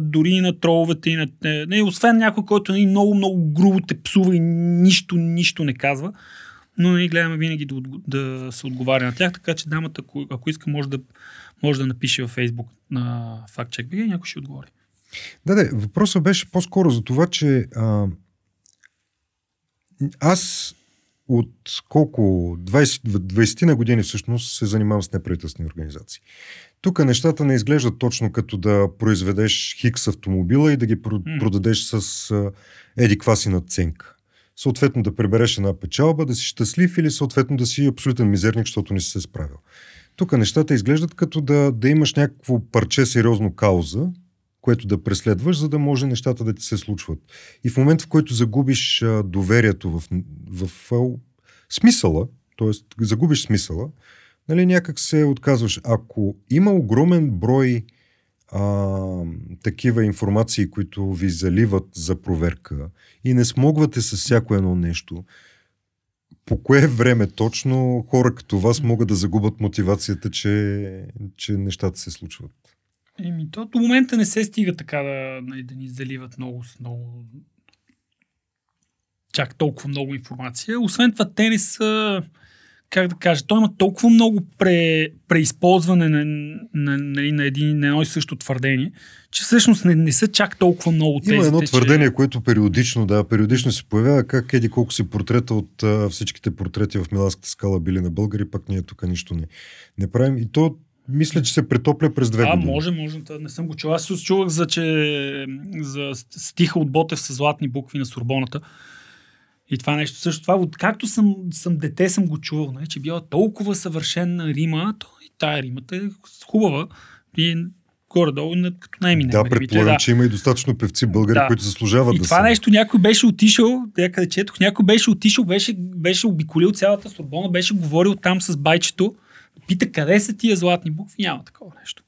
дори на троловете и на... Не, освен някой, който много грубо те псува и нищо не казва, но ние гледаме винаги да се отговаря на тях, така че дамата, ако иска, може да напише във Facebook на Factcheck.bg и някой ще отговори. Да, въпросът беше по-скоро за това, че аз от колко 20 на години всъщност се занимавам с неправителствени организации. Тук нещата не изглеждат точно като да произведеш хикс автомобила и да ги продадеш с еди-каква си надценка. Съответно да прибереш една печалба, да си щастлив или съответно да си абсолютен мизерник, защото не си се справил. Тук нещата изглеждат като да имаш някакво парче сериозно кауза, което да преследваш, за да може нещата да ти се случват. И в момента, в който загубиш доверието в смисъла, т.е. загубиш смисъла, нали, някак се отказваш. Ако има огромен брой такива информации, които ви заливат за проверка и не смогвате с всяко едно нещо, по кое време точно хора като вас могат да загубят мотивацията, че нещата се случват? То до момента не се стига така да ни заливат чак толкова много информация. Освен това, те не са, как да кажа, той има толкова много преизползване на едно и също твърдение, че всъщност не са чак толкова много тези. Има едно твърдение, което периодично се появява, как еди колко си портрета от всичките портрети в Миланската скала били на българи, пак ние тук нищо не правим. И то мисля, че се претопля през 2 години. Може. Не съм го чувал. Аз се чувах за стиха от Ботев с златни букви на Сорбоната. И това нещо също. Това, откакто съм дете, съм го чувал, не, че била толкова съвършена Рима, то и тая Римата е хубава. И горе-долу като най-мине. Да, предполагам, че има и достатъчно певци българи, които заслужават и да са. И това нещо някой беше отишъл, някъде четох, беше обиколил цялата Сорбона, беше говорил там с байчето. Пита, къде са тия златни букви? Няма такова нещо.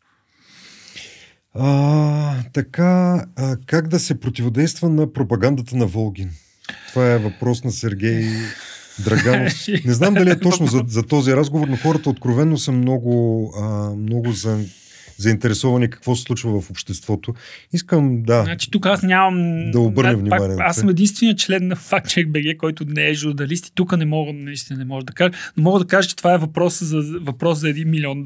Как да се противодейства на пропагандата на Волгин? Това е въпрос на Сергей Драганов. Не знам дали е точно за този разговор, но хората откровенно са много заинтересовани какво се случва в обществото. Искам тук аз нямам да обърне внимание. Аз съм единствения член на Factcheck.bg, който не е журналист и тук не мога да кажа. Но мога да кажа, че това е въпрос за $1 милион,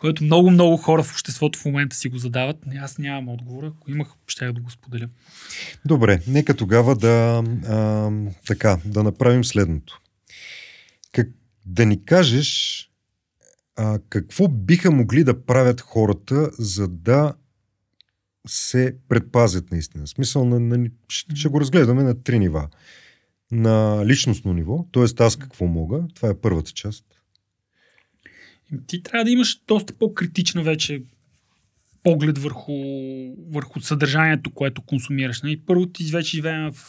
който много хора в обществото в момента си го задават. Аз нямам отговора. Ако имах, щях да го споделя. Добре, нека тогава да направим следното. Да ни кажеш какво биха могли да правят хората, за да се предпазят наистина? В смисъл, ще го разгледаме на 3 нива. На личностно ниво, т.е. аз какво мога, това е първата част. Ти трябва да имаш доста по-критична вече поглед върху съдържанието, което консумираш. И първо ти вече живеем в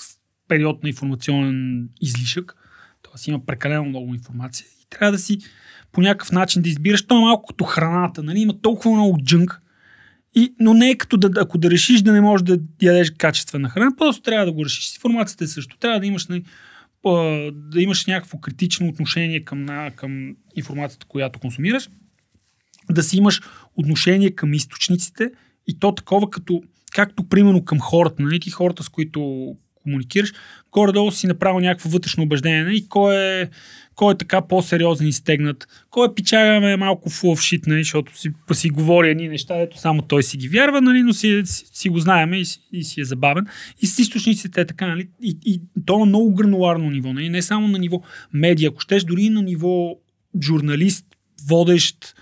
период на информационен излишък, т.е. има прекалено много информация и трябва да си по някакъв начин да избираш. То е малко като храната, нали? Има толкова много джънк, но не е като ако да решиш да не можеш да ядеш качествена храна, просто трябва да го решиш. Информацията е също. Трябва да имаш, някакво критично отношение към информацията, която консумираш, да си имаш отношение към източниците и то такова както примерно към хората, нали? Ти хората, с които комуникираш, горе-долу си направил някакво вътрешно убеждение и кой е така по-сериозен и стегнат, кой е пичага малко фулъвшит, защото си говори едни неща, ето само той си ги вярва, нали, но си го знаем и си е забавен. И с източниците е така, нали, и то на много грануларно ниво, нали, не само на ниво медия, ако щеш, дори на ниво журналист, водещ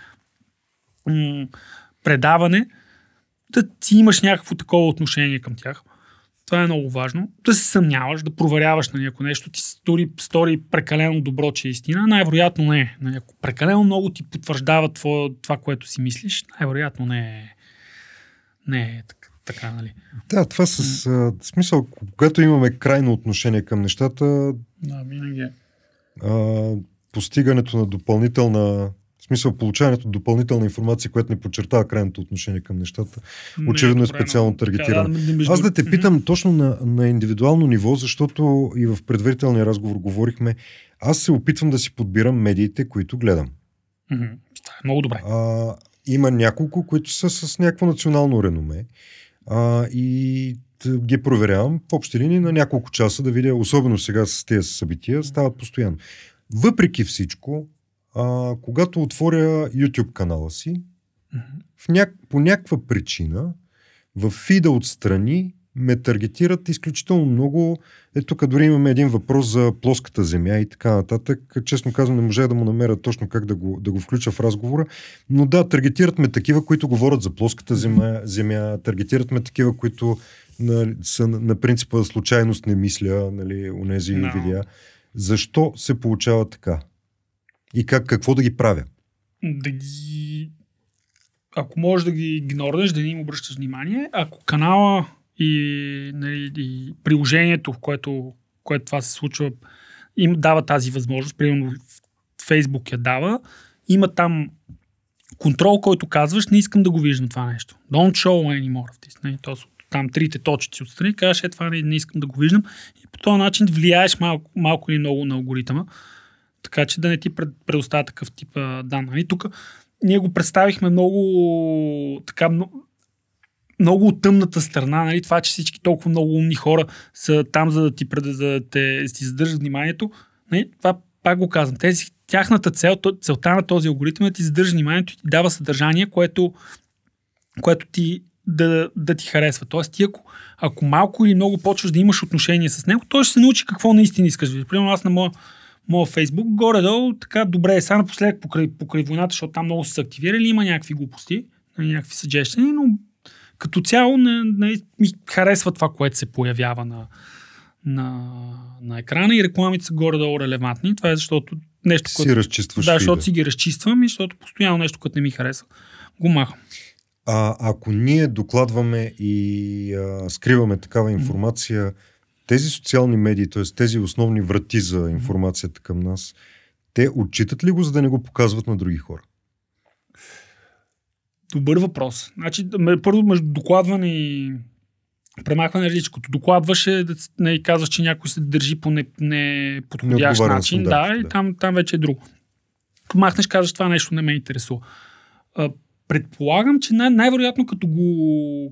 предаване, да ти имаш някакво такова отношение към тях. Това е много важно. Да се съмняваш, да проверяваш на някое нещо. Ти стори прекалено добро, че е истина. Най-вероятно не е. Ако прекалено много ти потвърждава това, което си мислиш, най-вероятно не е така, нали? Да, това смисъл, когато имаме крайно отношение към нещата, винаги постигането на допълнителна В смисъл, получаването допълнителна информация, която не подчертава крайното отношение към нещата, очевидно е специално таргетирано. Аз да те питам точно на индивидуално ниво, защото и в предварителния разговор говорихме, аз се опитвам да си подбирам медиите, които гледам. Много добре. Има няколко, които са с някакво национално реноме и ги проверявам в общи линии на няколко часа да видя, особено сега с тези събития, стават постоянно. Въпреки всичко, когато отворя YouTube канала си, по някаква причина в фида отстрани ме таргетират изключително много. Ето тук дори имаме един въпрос за плоската земя и така нататък. Честно казвам, не можах да му намеря точно как да го включа в разговора. Но да, таргетират ме такива, които говорят за плоската земя, таргетират ме такива, които са на принципа случайност не мисля, нали, онези видеа. Защо се получава така? И какво да ги правя? Ако можеш да ги игнорнеш, да не им обръщаш внимание, ако канала и приложението, в което това се случва, им дава тази възможност, примерно Facebook я дава, има там контрол, който казваш, не искам да го виждам това нещо. Don't show anymore of this. Не? Тоест, там трите точици отстрани, казваш, това не искам да го виждам. И по този начин влияеш малко или много на алгоритъма, така че да не ти предоставя такъв тип данни. Тук ние го представихме много така... много от тъмната страна, нали? Това, че всички толкова много умни хора са там, за да ти задържат вниманието. Нали? Това пак го казвам. Тяхната целта на този алгоритъм е да ти задържа вниманието и ти дава съдържание, което ти да ти харесва. Тоест, ти ако малко или много почваш да имаш отношение с него, той ще се научи какво наистина искаш. Примерно аз на моя Фейсбук, горе-долу, така добре, сега напоследък покрай войната, защото там много са активирали, има някакви глупости, някакви съджещания, но като цяло ми харесва това, което се появява на екрана и рекламите са горе-долу релевантни. Това е защото нещо, защото си ги разчиствам и защото постоянно нещо, което не ми харесва, го махам. Ако ние докладваме и скриваме такава информация, тези социални медии, т.е. тези основни врати за информацията към нас, те отчитат ли го, за да не го показват на други хора? Добър въпрос. Значи, първо между докладване и премахване на различкото. Докладваше и казваш, че някой се държи по неподходящ начин. Да, и там вече е друго. Махнеш, казваш, това нещо не ме интересува. Предполагам, че най-вероятно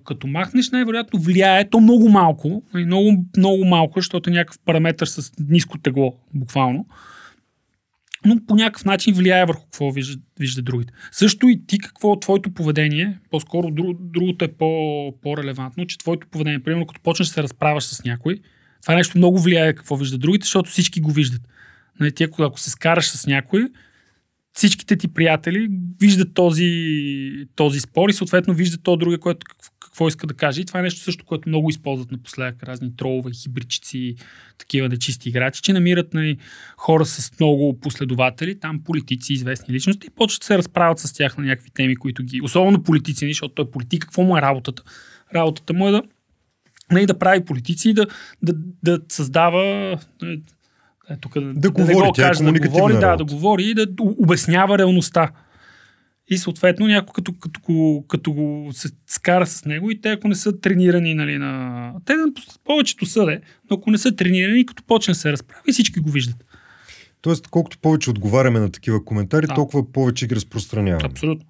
като махнеш, най-вероятно влияе то много малко. Много, много малко, защото е някакъв параметър с ниско тегло, буквално. Но по някакъв начин влияе върху какво вижда другите. Също и ти какво е твоето поведение, по-скоро другото е по-релевантно, че твоето поведение, примерно като почнеш да се разправяш с някой, това нещо много влияе какво вижда другите, защото всички го виждат. Ти ако се скараш с някой, всичките ти приятели виждат този спор и съответно виждат то другия, което какво иска да каже. И това е нещо също, което много използват напоследък разни тролове, хибричици, такива нечисти играчи, че намират хора с много последователи, там политици, известни личности и почват да се разправят с тях на някакви теми, които ги... Особено политици, защото той е политик, какво му е работата? Работата му е да прави политици и да създава... Да говори и да обяснява реалността. И съответно някой като го се скара с него и те ако не са тренирани, нали, те повечето съде, но ако не са тренирани, като почне да се разправи, всички го виждат. Тоест, колкото повече отговаряме на такива коментари, толкова повече ги разпространяваме. Абсолютно.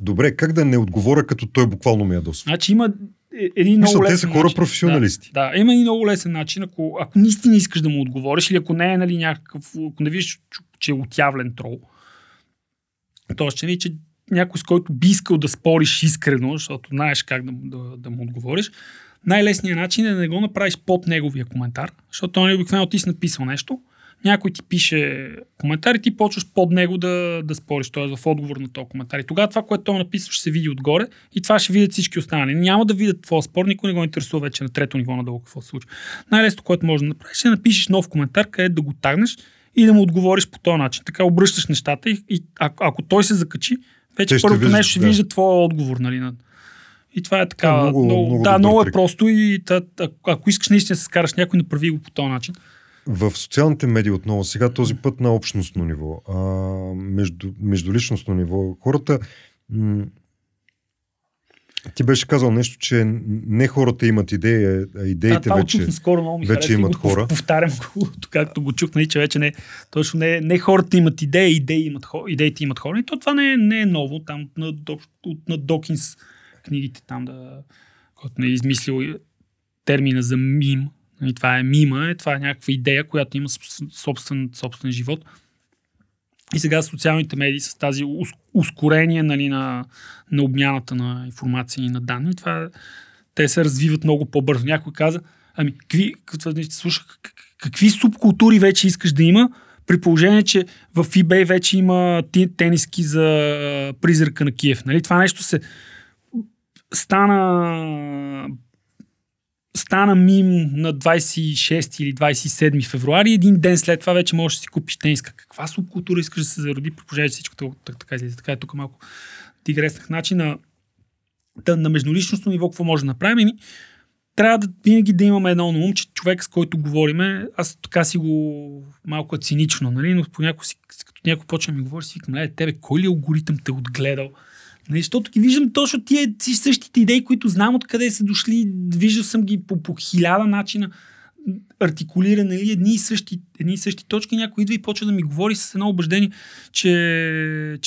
Добре, как да не отговоря, като той буквално ме ядосва? Значи има един много лесен начин. Те са хора професионалисти. Да, има един много лесен начин, ако наистина искаш да му отговориш или ако не е, нали, ако не видиш, че е отявлен трол. Тоест, че някой, с който би искал да спориш искрено, защото знаеш как да му отговориш, най-лесният начин е да не го направиш под неговия коментар, защото той обикновено ти си написал нещо, някой ти пише коментар и ти почваш под него да спориш, т.е. в отговор на този коментар. И тогава това, което той написва, ще се види отгоре и това ще видят всички останали. Няма да видят твоя спор, никой не го интересува вече на трето ниво надолу какво се случва. Най-лесното, което можеш да направиш, е да напишеш нов коментар, където да го тагнеш и да му отговориш по този начин. Така обръщаш нещата и ако той се закачи, вече първото нещо ще вижда твоя отговор. Нали? И това е така. Това е много, много е просто и ако искаш наистина да се скараш някой, направи го по този начин. В социалните медии отново, сега този път на общностно ниво, междуличностно ниво, хората... Ти беше казал нещо, че не хората имат идеи, а идеите вече имат хора. Повтарям го, както го чухна, че вече не, точно не хората имат идеи, идеите имат хора. И то това не е ново. Там на Докинс книгите, там който не е измислил термина за мим. И това е мима, това е някаква идея, която има собствен живот. И сега социалните медии с тази ускорение, нали, на обмяната на информация и на данни, това, те се развиват много по-бързо. Някой каза, ами, какви субкултури вече искаш да има, при положение, че в eBay вече има тениски за призрака на Киев. Нали? Това нещо се стана мим на 26 или 27 февруари, един ден след това вече можеш да си купиш тениска. Каква субкултура искаш да се зароди, предполагай, че всичко така излезе. Така е, тук малко дигреснах начин. На междуличностно ниво какво може да направим? И трябва да винаги да имаме едно на ум, че човек, с който говориме, аз така си го малко цинично, нали? Но понякога си, като някой почва да ми говори, си викам, ле, тебе, кой ли алгоритъм те отгледал? Защото ги виждам точно тия същите идеи, които знам откъде са дошли, виждал съм ги по хиляда начина артикулирани, едни и същи точки, някой идва и почва да ми говори с едно убеждение, че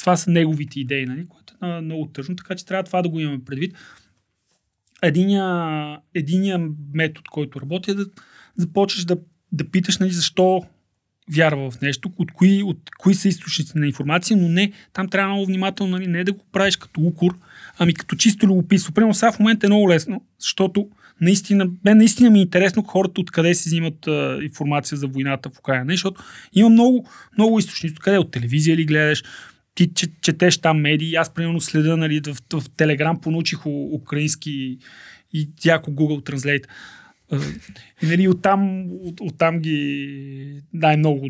това са неговите идеи, нали? Което е много тъжно, така че трябва това да го имаме предвид. Единия метод, който работи, е да започнеш да питаш, нали, защо вярва в нещо, от кои са източници на информация, но не, там трябва много внимателно, нали, не да го правиш като укор, ами като чисто любопитство. Примерно сега в момента е много лесно, защото наистина ми е интересно хората откъде си взимат информация за войната в Украина, защото има много, много източници, къде от телевизия ли гледаш, ти четеш там медии, аз примерно следа, нали, в Телеграм понучих украински и яко Google Translate. И, нали, оттам ги най-много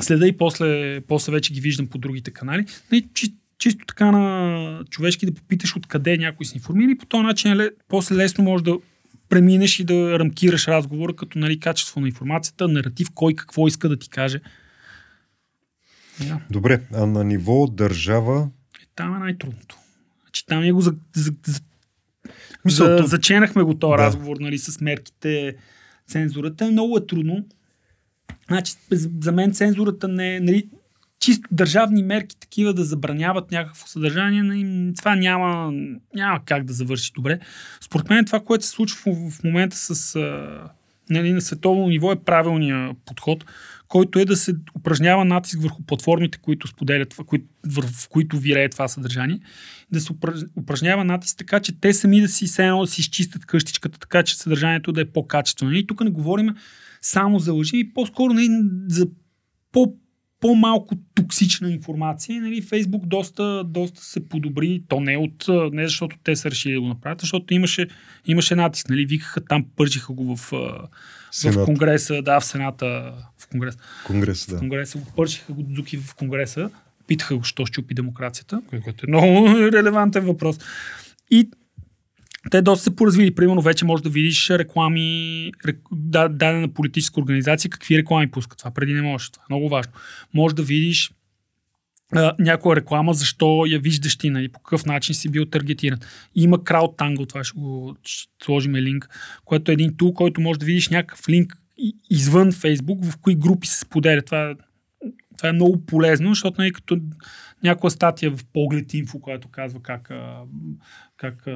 следа и после вече ги виждам по другите канали. Нали, чисто така на човешки да попиташ откъде някой се информира и по този начин после лесно можеш да преминеш и да рамкираш разговора като, нали, качество на информацията, наратив, кой какво иска да ти каже. Yeah. Добре, а на ниво държава? Там е най-трудното. Значи, там е го заченахме го този разговор, нали, с мерките, цензурата. Много е трудно. Значи, за мен цензурата не е... Нали, чисто държавни мерки такива да забраняват някакво съдържание, нали, това няма как да завърши добре. Според мен това, което се случва в момента с, нали, на световно ниво, е правилният подход, който е да се упражнява натиск върху платформите, които споделят, в които вирее това съдържание, да се упражнява натиск така, че те сами да си изчистят къщичката, така че съдържанието да е по-качествено. И тук не говорим само за лъжи, и по-скоро, нали, за по-малко токсична информация. Нали, Фейсбук доста се подобри, то не защото те са решили да го направят, защото имаше натиск. Нали, викаха там, пържиха го в Конгреса, да, в Сената, в Конгреса, пържиха го Дудуки в Конгреса, питаха го, що щупи демокрацията, което е много релевантен въпрос. И те доста се поразвили. Примерно вече можеш да видиш реклами, дадена политическа организация, какви реклами пуска това. Преди не можеш. Това е много важно. Можеш да видиш някоя реклама, защо я виждаш ти, нали, по какъв начин си бил таргетиран. Има CrowdTangle, това ще сложим линк, което е един тул, който можеш да видиш някакъв линк извън Facebook, в кои групи се споделя. Това е много полезно, защото, нали, като някоя статия в Поглед Инфо, която казва как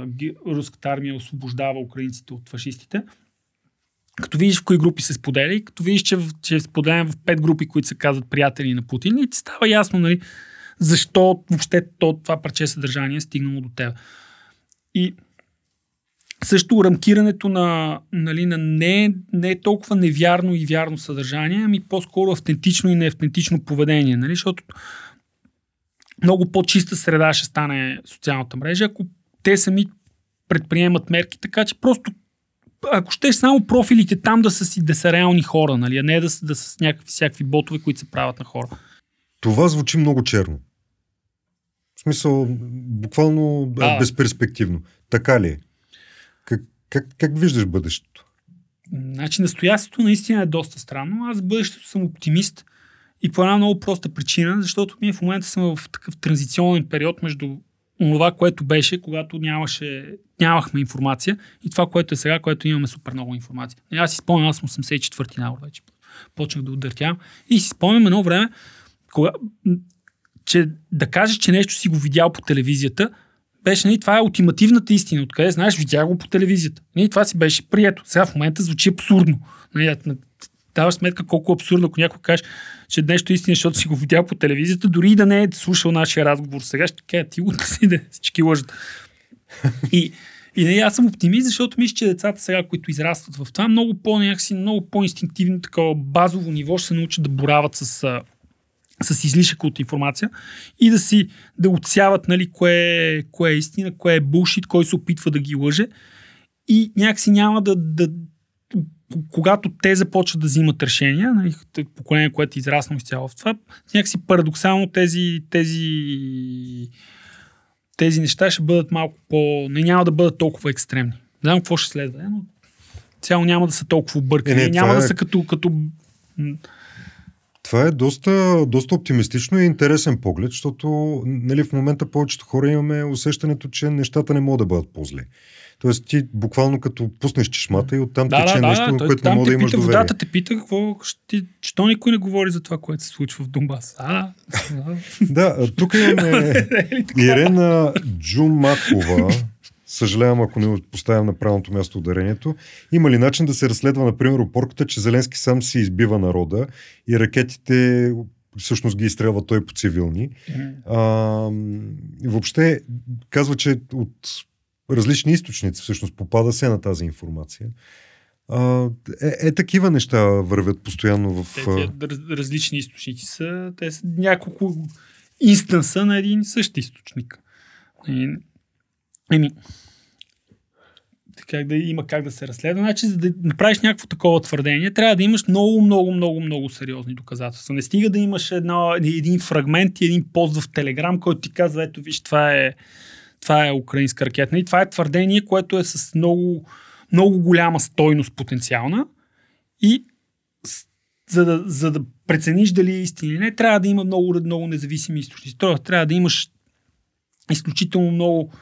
руската армия освобождава украинците от фашистите, като видиш в кои групи се споделя и като видиш, че е споделен в 5 групи, които се казват приятели на Путин, и ти става ясно, нали, защо въобще това парче съдържание е стигнало до теб. И също рамкирането на, нали, на не е толкова невярно и вярно съдържание, ами по-скоро автентично и неавтентично поведение, нали, защото много по-чиста среда ще стане социалната мрежа, ако те сами предприемат мерки, така че просто, ако щеш, само профилите там да са реални хора, нали, а не да са с всякакви ботове, които се правят на хора. Това звучи много черно. В смисъл, буквално безперспективно. Така ли е? Как виждаш бъдещето? Значи, настоящето наистина е доста странно. Аз в бъдещето съм оптимист и по една много проста причина, защото ние в момента съм в такъв транзиционен период между това, което беше, когато нямахме информация, и това, което е сега, което имаме супер много информация. Аз си спомням, аз съм 84-ти набор вече. Почнах да отдъртявам. И си спомням едно време, че да кажеш, че нещо си го видял по телевизията, беше, нали, това е ултимативната истина. Откъде знаеш, видя го по телевизията. Нали, това си беше прието. Сега в момента звучи абсурдно. Нали, даваш сметка колко е абсурдно, ако някой каже, че нещо е истина, защото си го видял по телевизията, дори и да не е слушал нашия разговор. Сега ще кажа, ти го да всички лъжат. И нали, аз съм оптимист, защото мисля, че децата сега, които израстват в това, много по-инстинктивно, такова базово ниво ще се научат да борават с излишък от информация и да отсяват, нали, кое е истина, кое е булшит, кой се опитва да ги лъже, и някакси няма да когато те започват да взимат решения, нали, поколение, което е израснало изцяло в това, някакси парадоксално тези неща ще бъдат малко няма да бъдат толкова екстремни. Не знам какво ще следва, но цяло няма да са толкова бъркани. Няма да са като... Това е доста оптимистично и интересен поглед, защото, нали, в момента повечето хора имаме усещането, че нещата не могат да бъдат по-зле. Тоест ти буквално като пуснеш чешмата и оттам тече нещо, което не може да имаш доверие. Водата те пита, какво ще... Що никой не говори за това, което се случва в Донбас? Да, тук имаме Ирена Джумакова. Съжалявам, ако не поставям на правилното място ударението. Има ли начин да се разследва, например, опорката, че Зеленски сам си избива народа и ракетите всъщност ги изстрелва той по цивилни? Въобще казва, че от различни източници всъщност попада се на тази информация. Такива неща вървят постоянно в... Различни източници са. Те са няколко инстанса на един и същи източник. Има как да се разследва. Значи, за да направиш някакво такова твърдение, трябва да имаш много сериозни доказателства. Не стига да имаш един фрагмент и един пост в Телеграм, който ти казва, ето виж, това е украинска ракета. И това е твърдение, което е с много голяма стойност потенциална, и за да прецениш дали е истина или не, трябва да има много независими източници. Трябва да имаш изключително много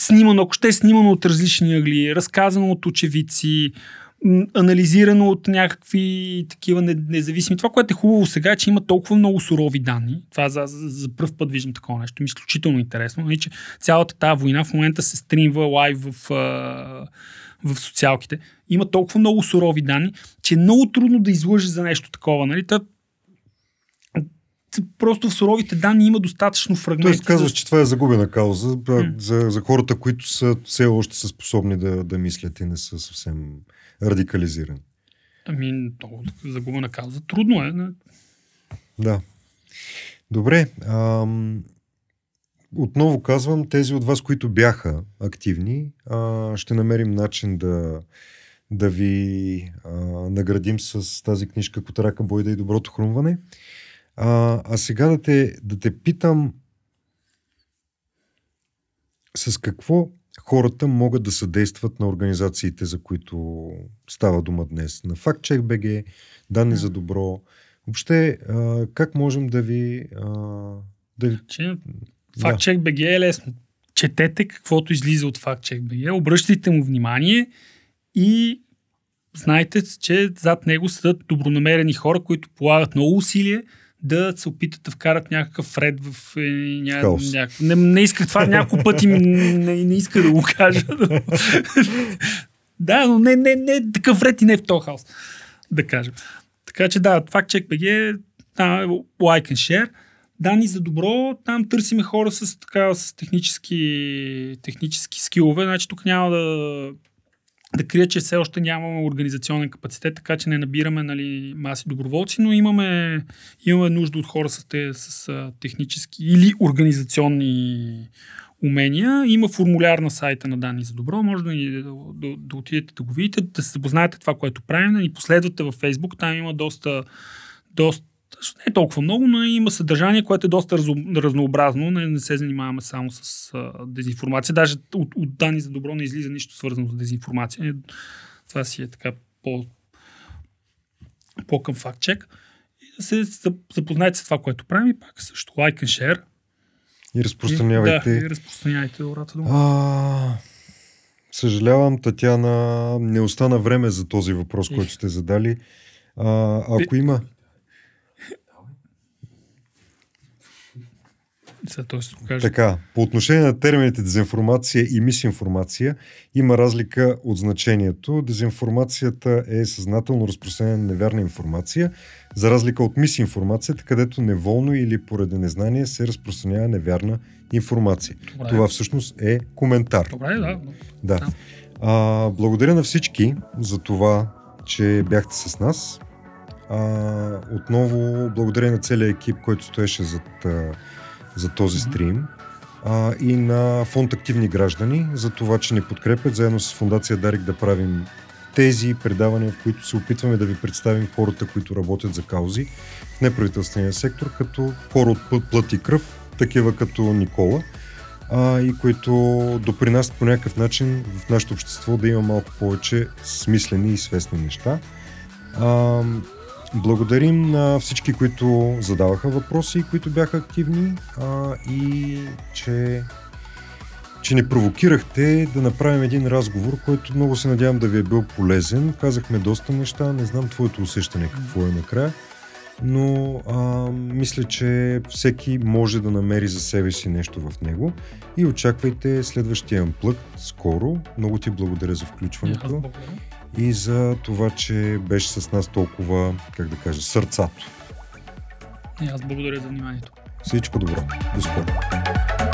снимано, ако ще е снимано от различни ъгли, разказано от очевидци, анализирано от някакви такива независими. Това, което е хубаво сега, е, че има толкова много сурови данни. Това за пръв път виждам такова нещо. Ми е изключително интересно. Нали, че цялата тази война в момента се стримва лайв в социалките. Има толкова много сурови данни, че е много трудно да излъжи за нещо такова. Нали? Просто в суровите данни има достатъчно фрагменти. Тоест казваш, че това е загубена кауза за хората, които са все още са способни да мислят и не са съвсем радикализирани. Загубена кауза. Трудно е. Не? Да. Добре. Отново казвам, тези от вас, които бяха активни, ще намерим начин да ви наградим с тази книжка "Котарака, бойда и доброто хрумване". А сега да те питам, с какво хората могат да съдействат на организациите, за които става дума днес? На Factcheck.bg, Данни за добро. Въобще, как можем да ви... Factcheck.bg е лесно. Четете каквото излиза от Factcheck.bg, обръщайте му внимание и знайте, че зад него седат добронамерени хора, които полагат много усилие да се опитат да вкарат някакъв ред в хаос. Не иска това няколко пъти, не иска да го кажа. Да, но не такъв ред и не в този хаос, да кажем. Така че да, Factcheck.bg, там е лайк и шер. Данни за добро, там търсиме хора с технически скилове, значи тук няма да крия, че все още нямаме организационен капацитет, така че не набираме, нали, маси доброволци, но имаме нужда от хора с технически или организационни умения. Има формуляр на сайта на Данни за добро, може да отидете да го видите, да се запознаете това, което правим, и последвате във Facebook, там има доста не е толкова много, но има съдържание, което е доста разнообразно. Не се занимаваме само с дезинформация. Даже от данни за добро не излиза нищо свързано с дезинформация. Това си е така по-към фактчек. И да се запознаете с това, което правим, и пак също лайк и шер. И разпространявайте. Да, и разпространявайте добрата дума. Съжалявам, Татяна, не остана време за този въпрос, който сте задали. Ако има... Така, по отношение на термините дезинформация и мисинформация има разлика от значението. Дезинформацията е съзнателно разпространена невярна информация, за разлика от мисинформацията, където неволно или поради незнание се разпространява невярна информация. Добре. Това всъщност е коментар. Добре, да. Благодаря на всички за това, че бяхте с нас. Отново благодаря на целия екип, който стоеше за този стрим, и на Фонд Активни граждани за това, че ни подкрепят, заедно с Фондация Дарик да правим тези предавания, в които се опитваме да ви представим хората, които работят за каузи в неправителствения сектор, като хора от плът и кръв, такива като Никола, и които допринасят по някакъв начин в нашето общество да има малко повече смислени и свестни неща. Благодарим на всички, които задаваха въпроси, които бяха активни, и че ни провокирахте да направим един разговор, който много се надявам да ви е бил полезен. Казахме доста неща, не знам твоето усещане какво е накрая, но мисля, че всеки може да намери за себе си нещо в него, и очаквайте следващия Unplugged скоро. Много ти благодаря за включването. И за това, че беше с нас толкова, сърцато. Аз благодаря за вниманието. Всичко добро. До скоро.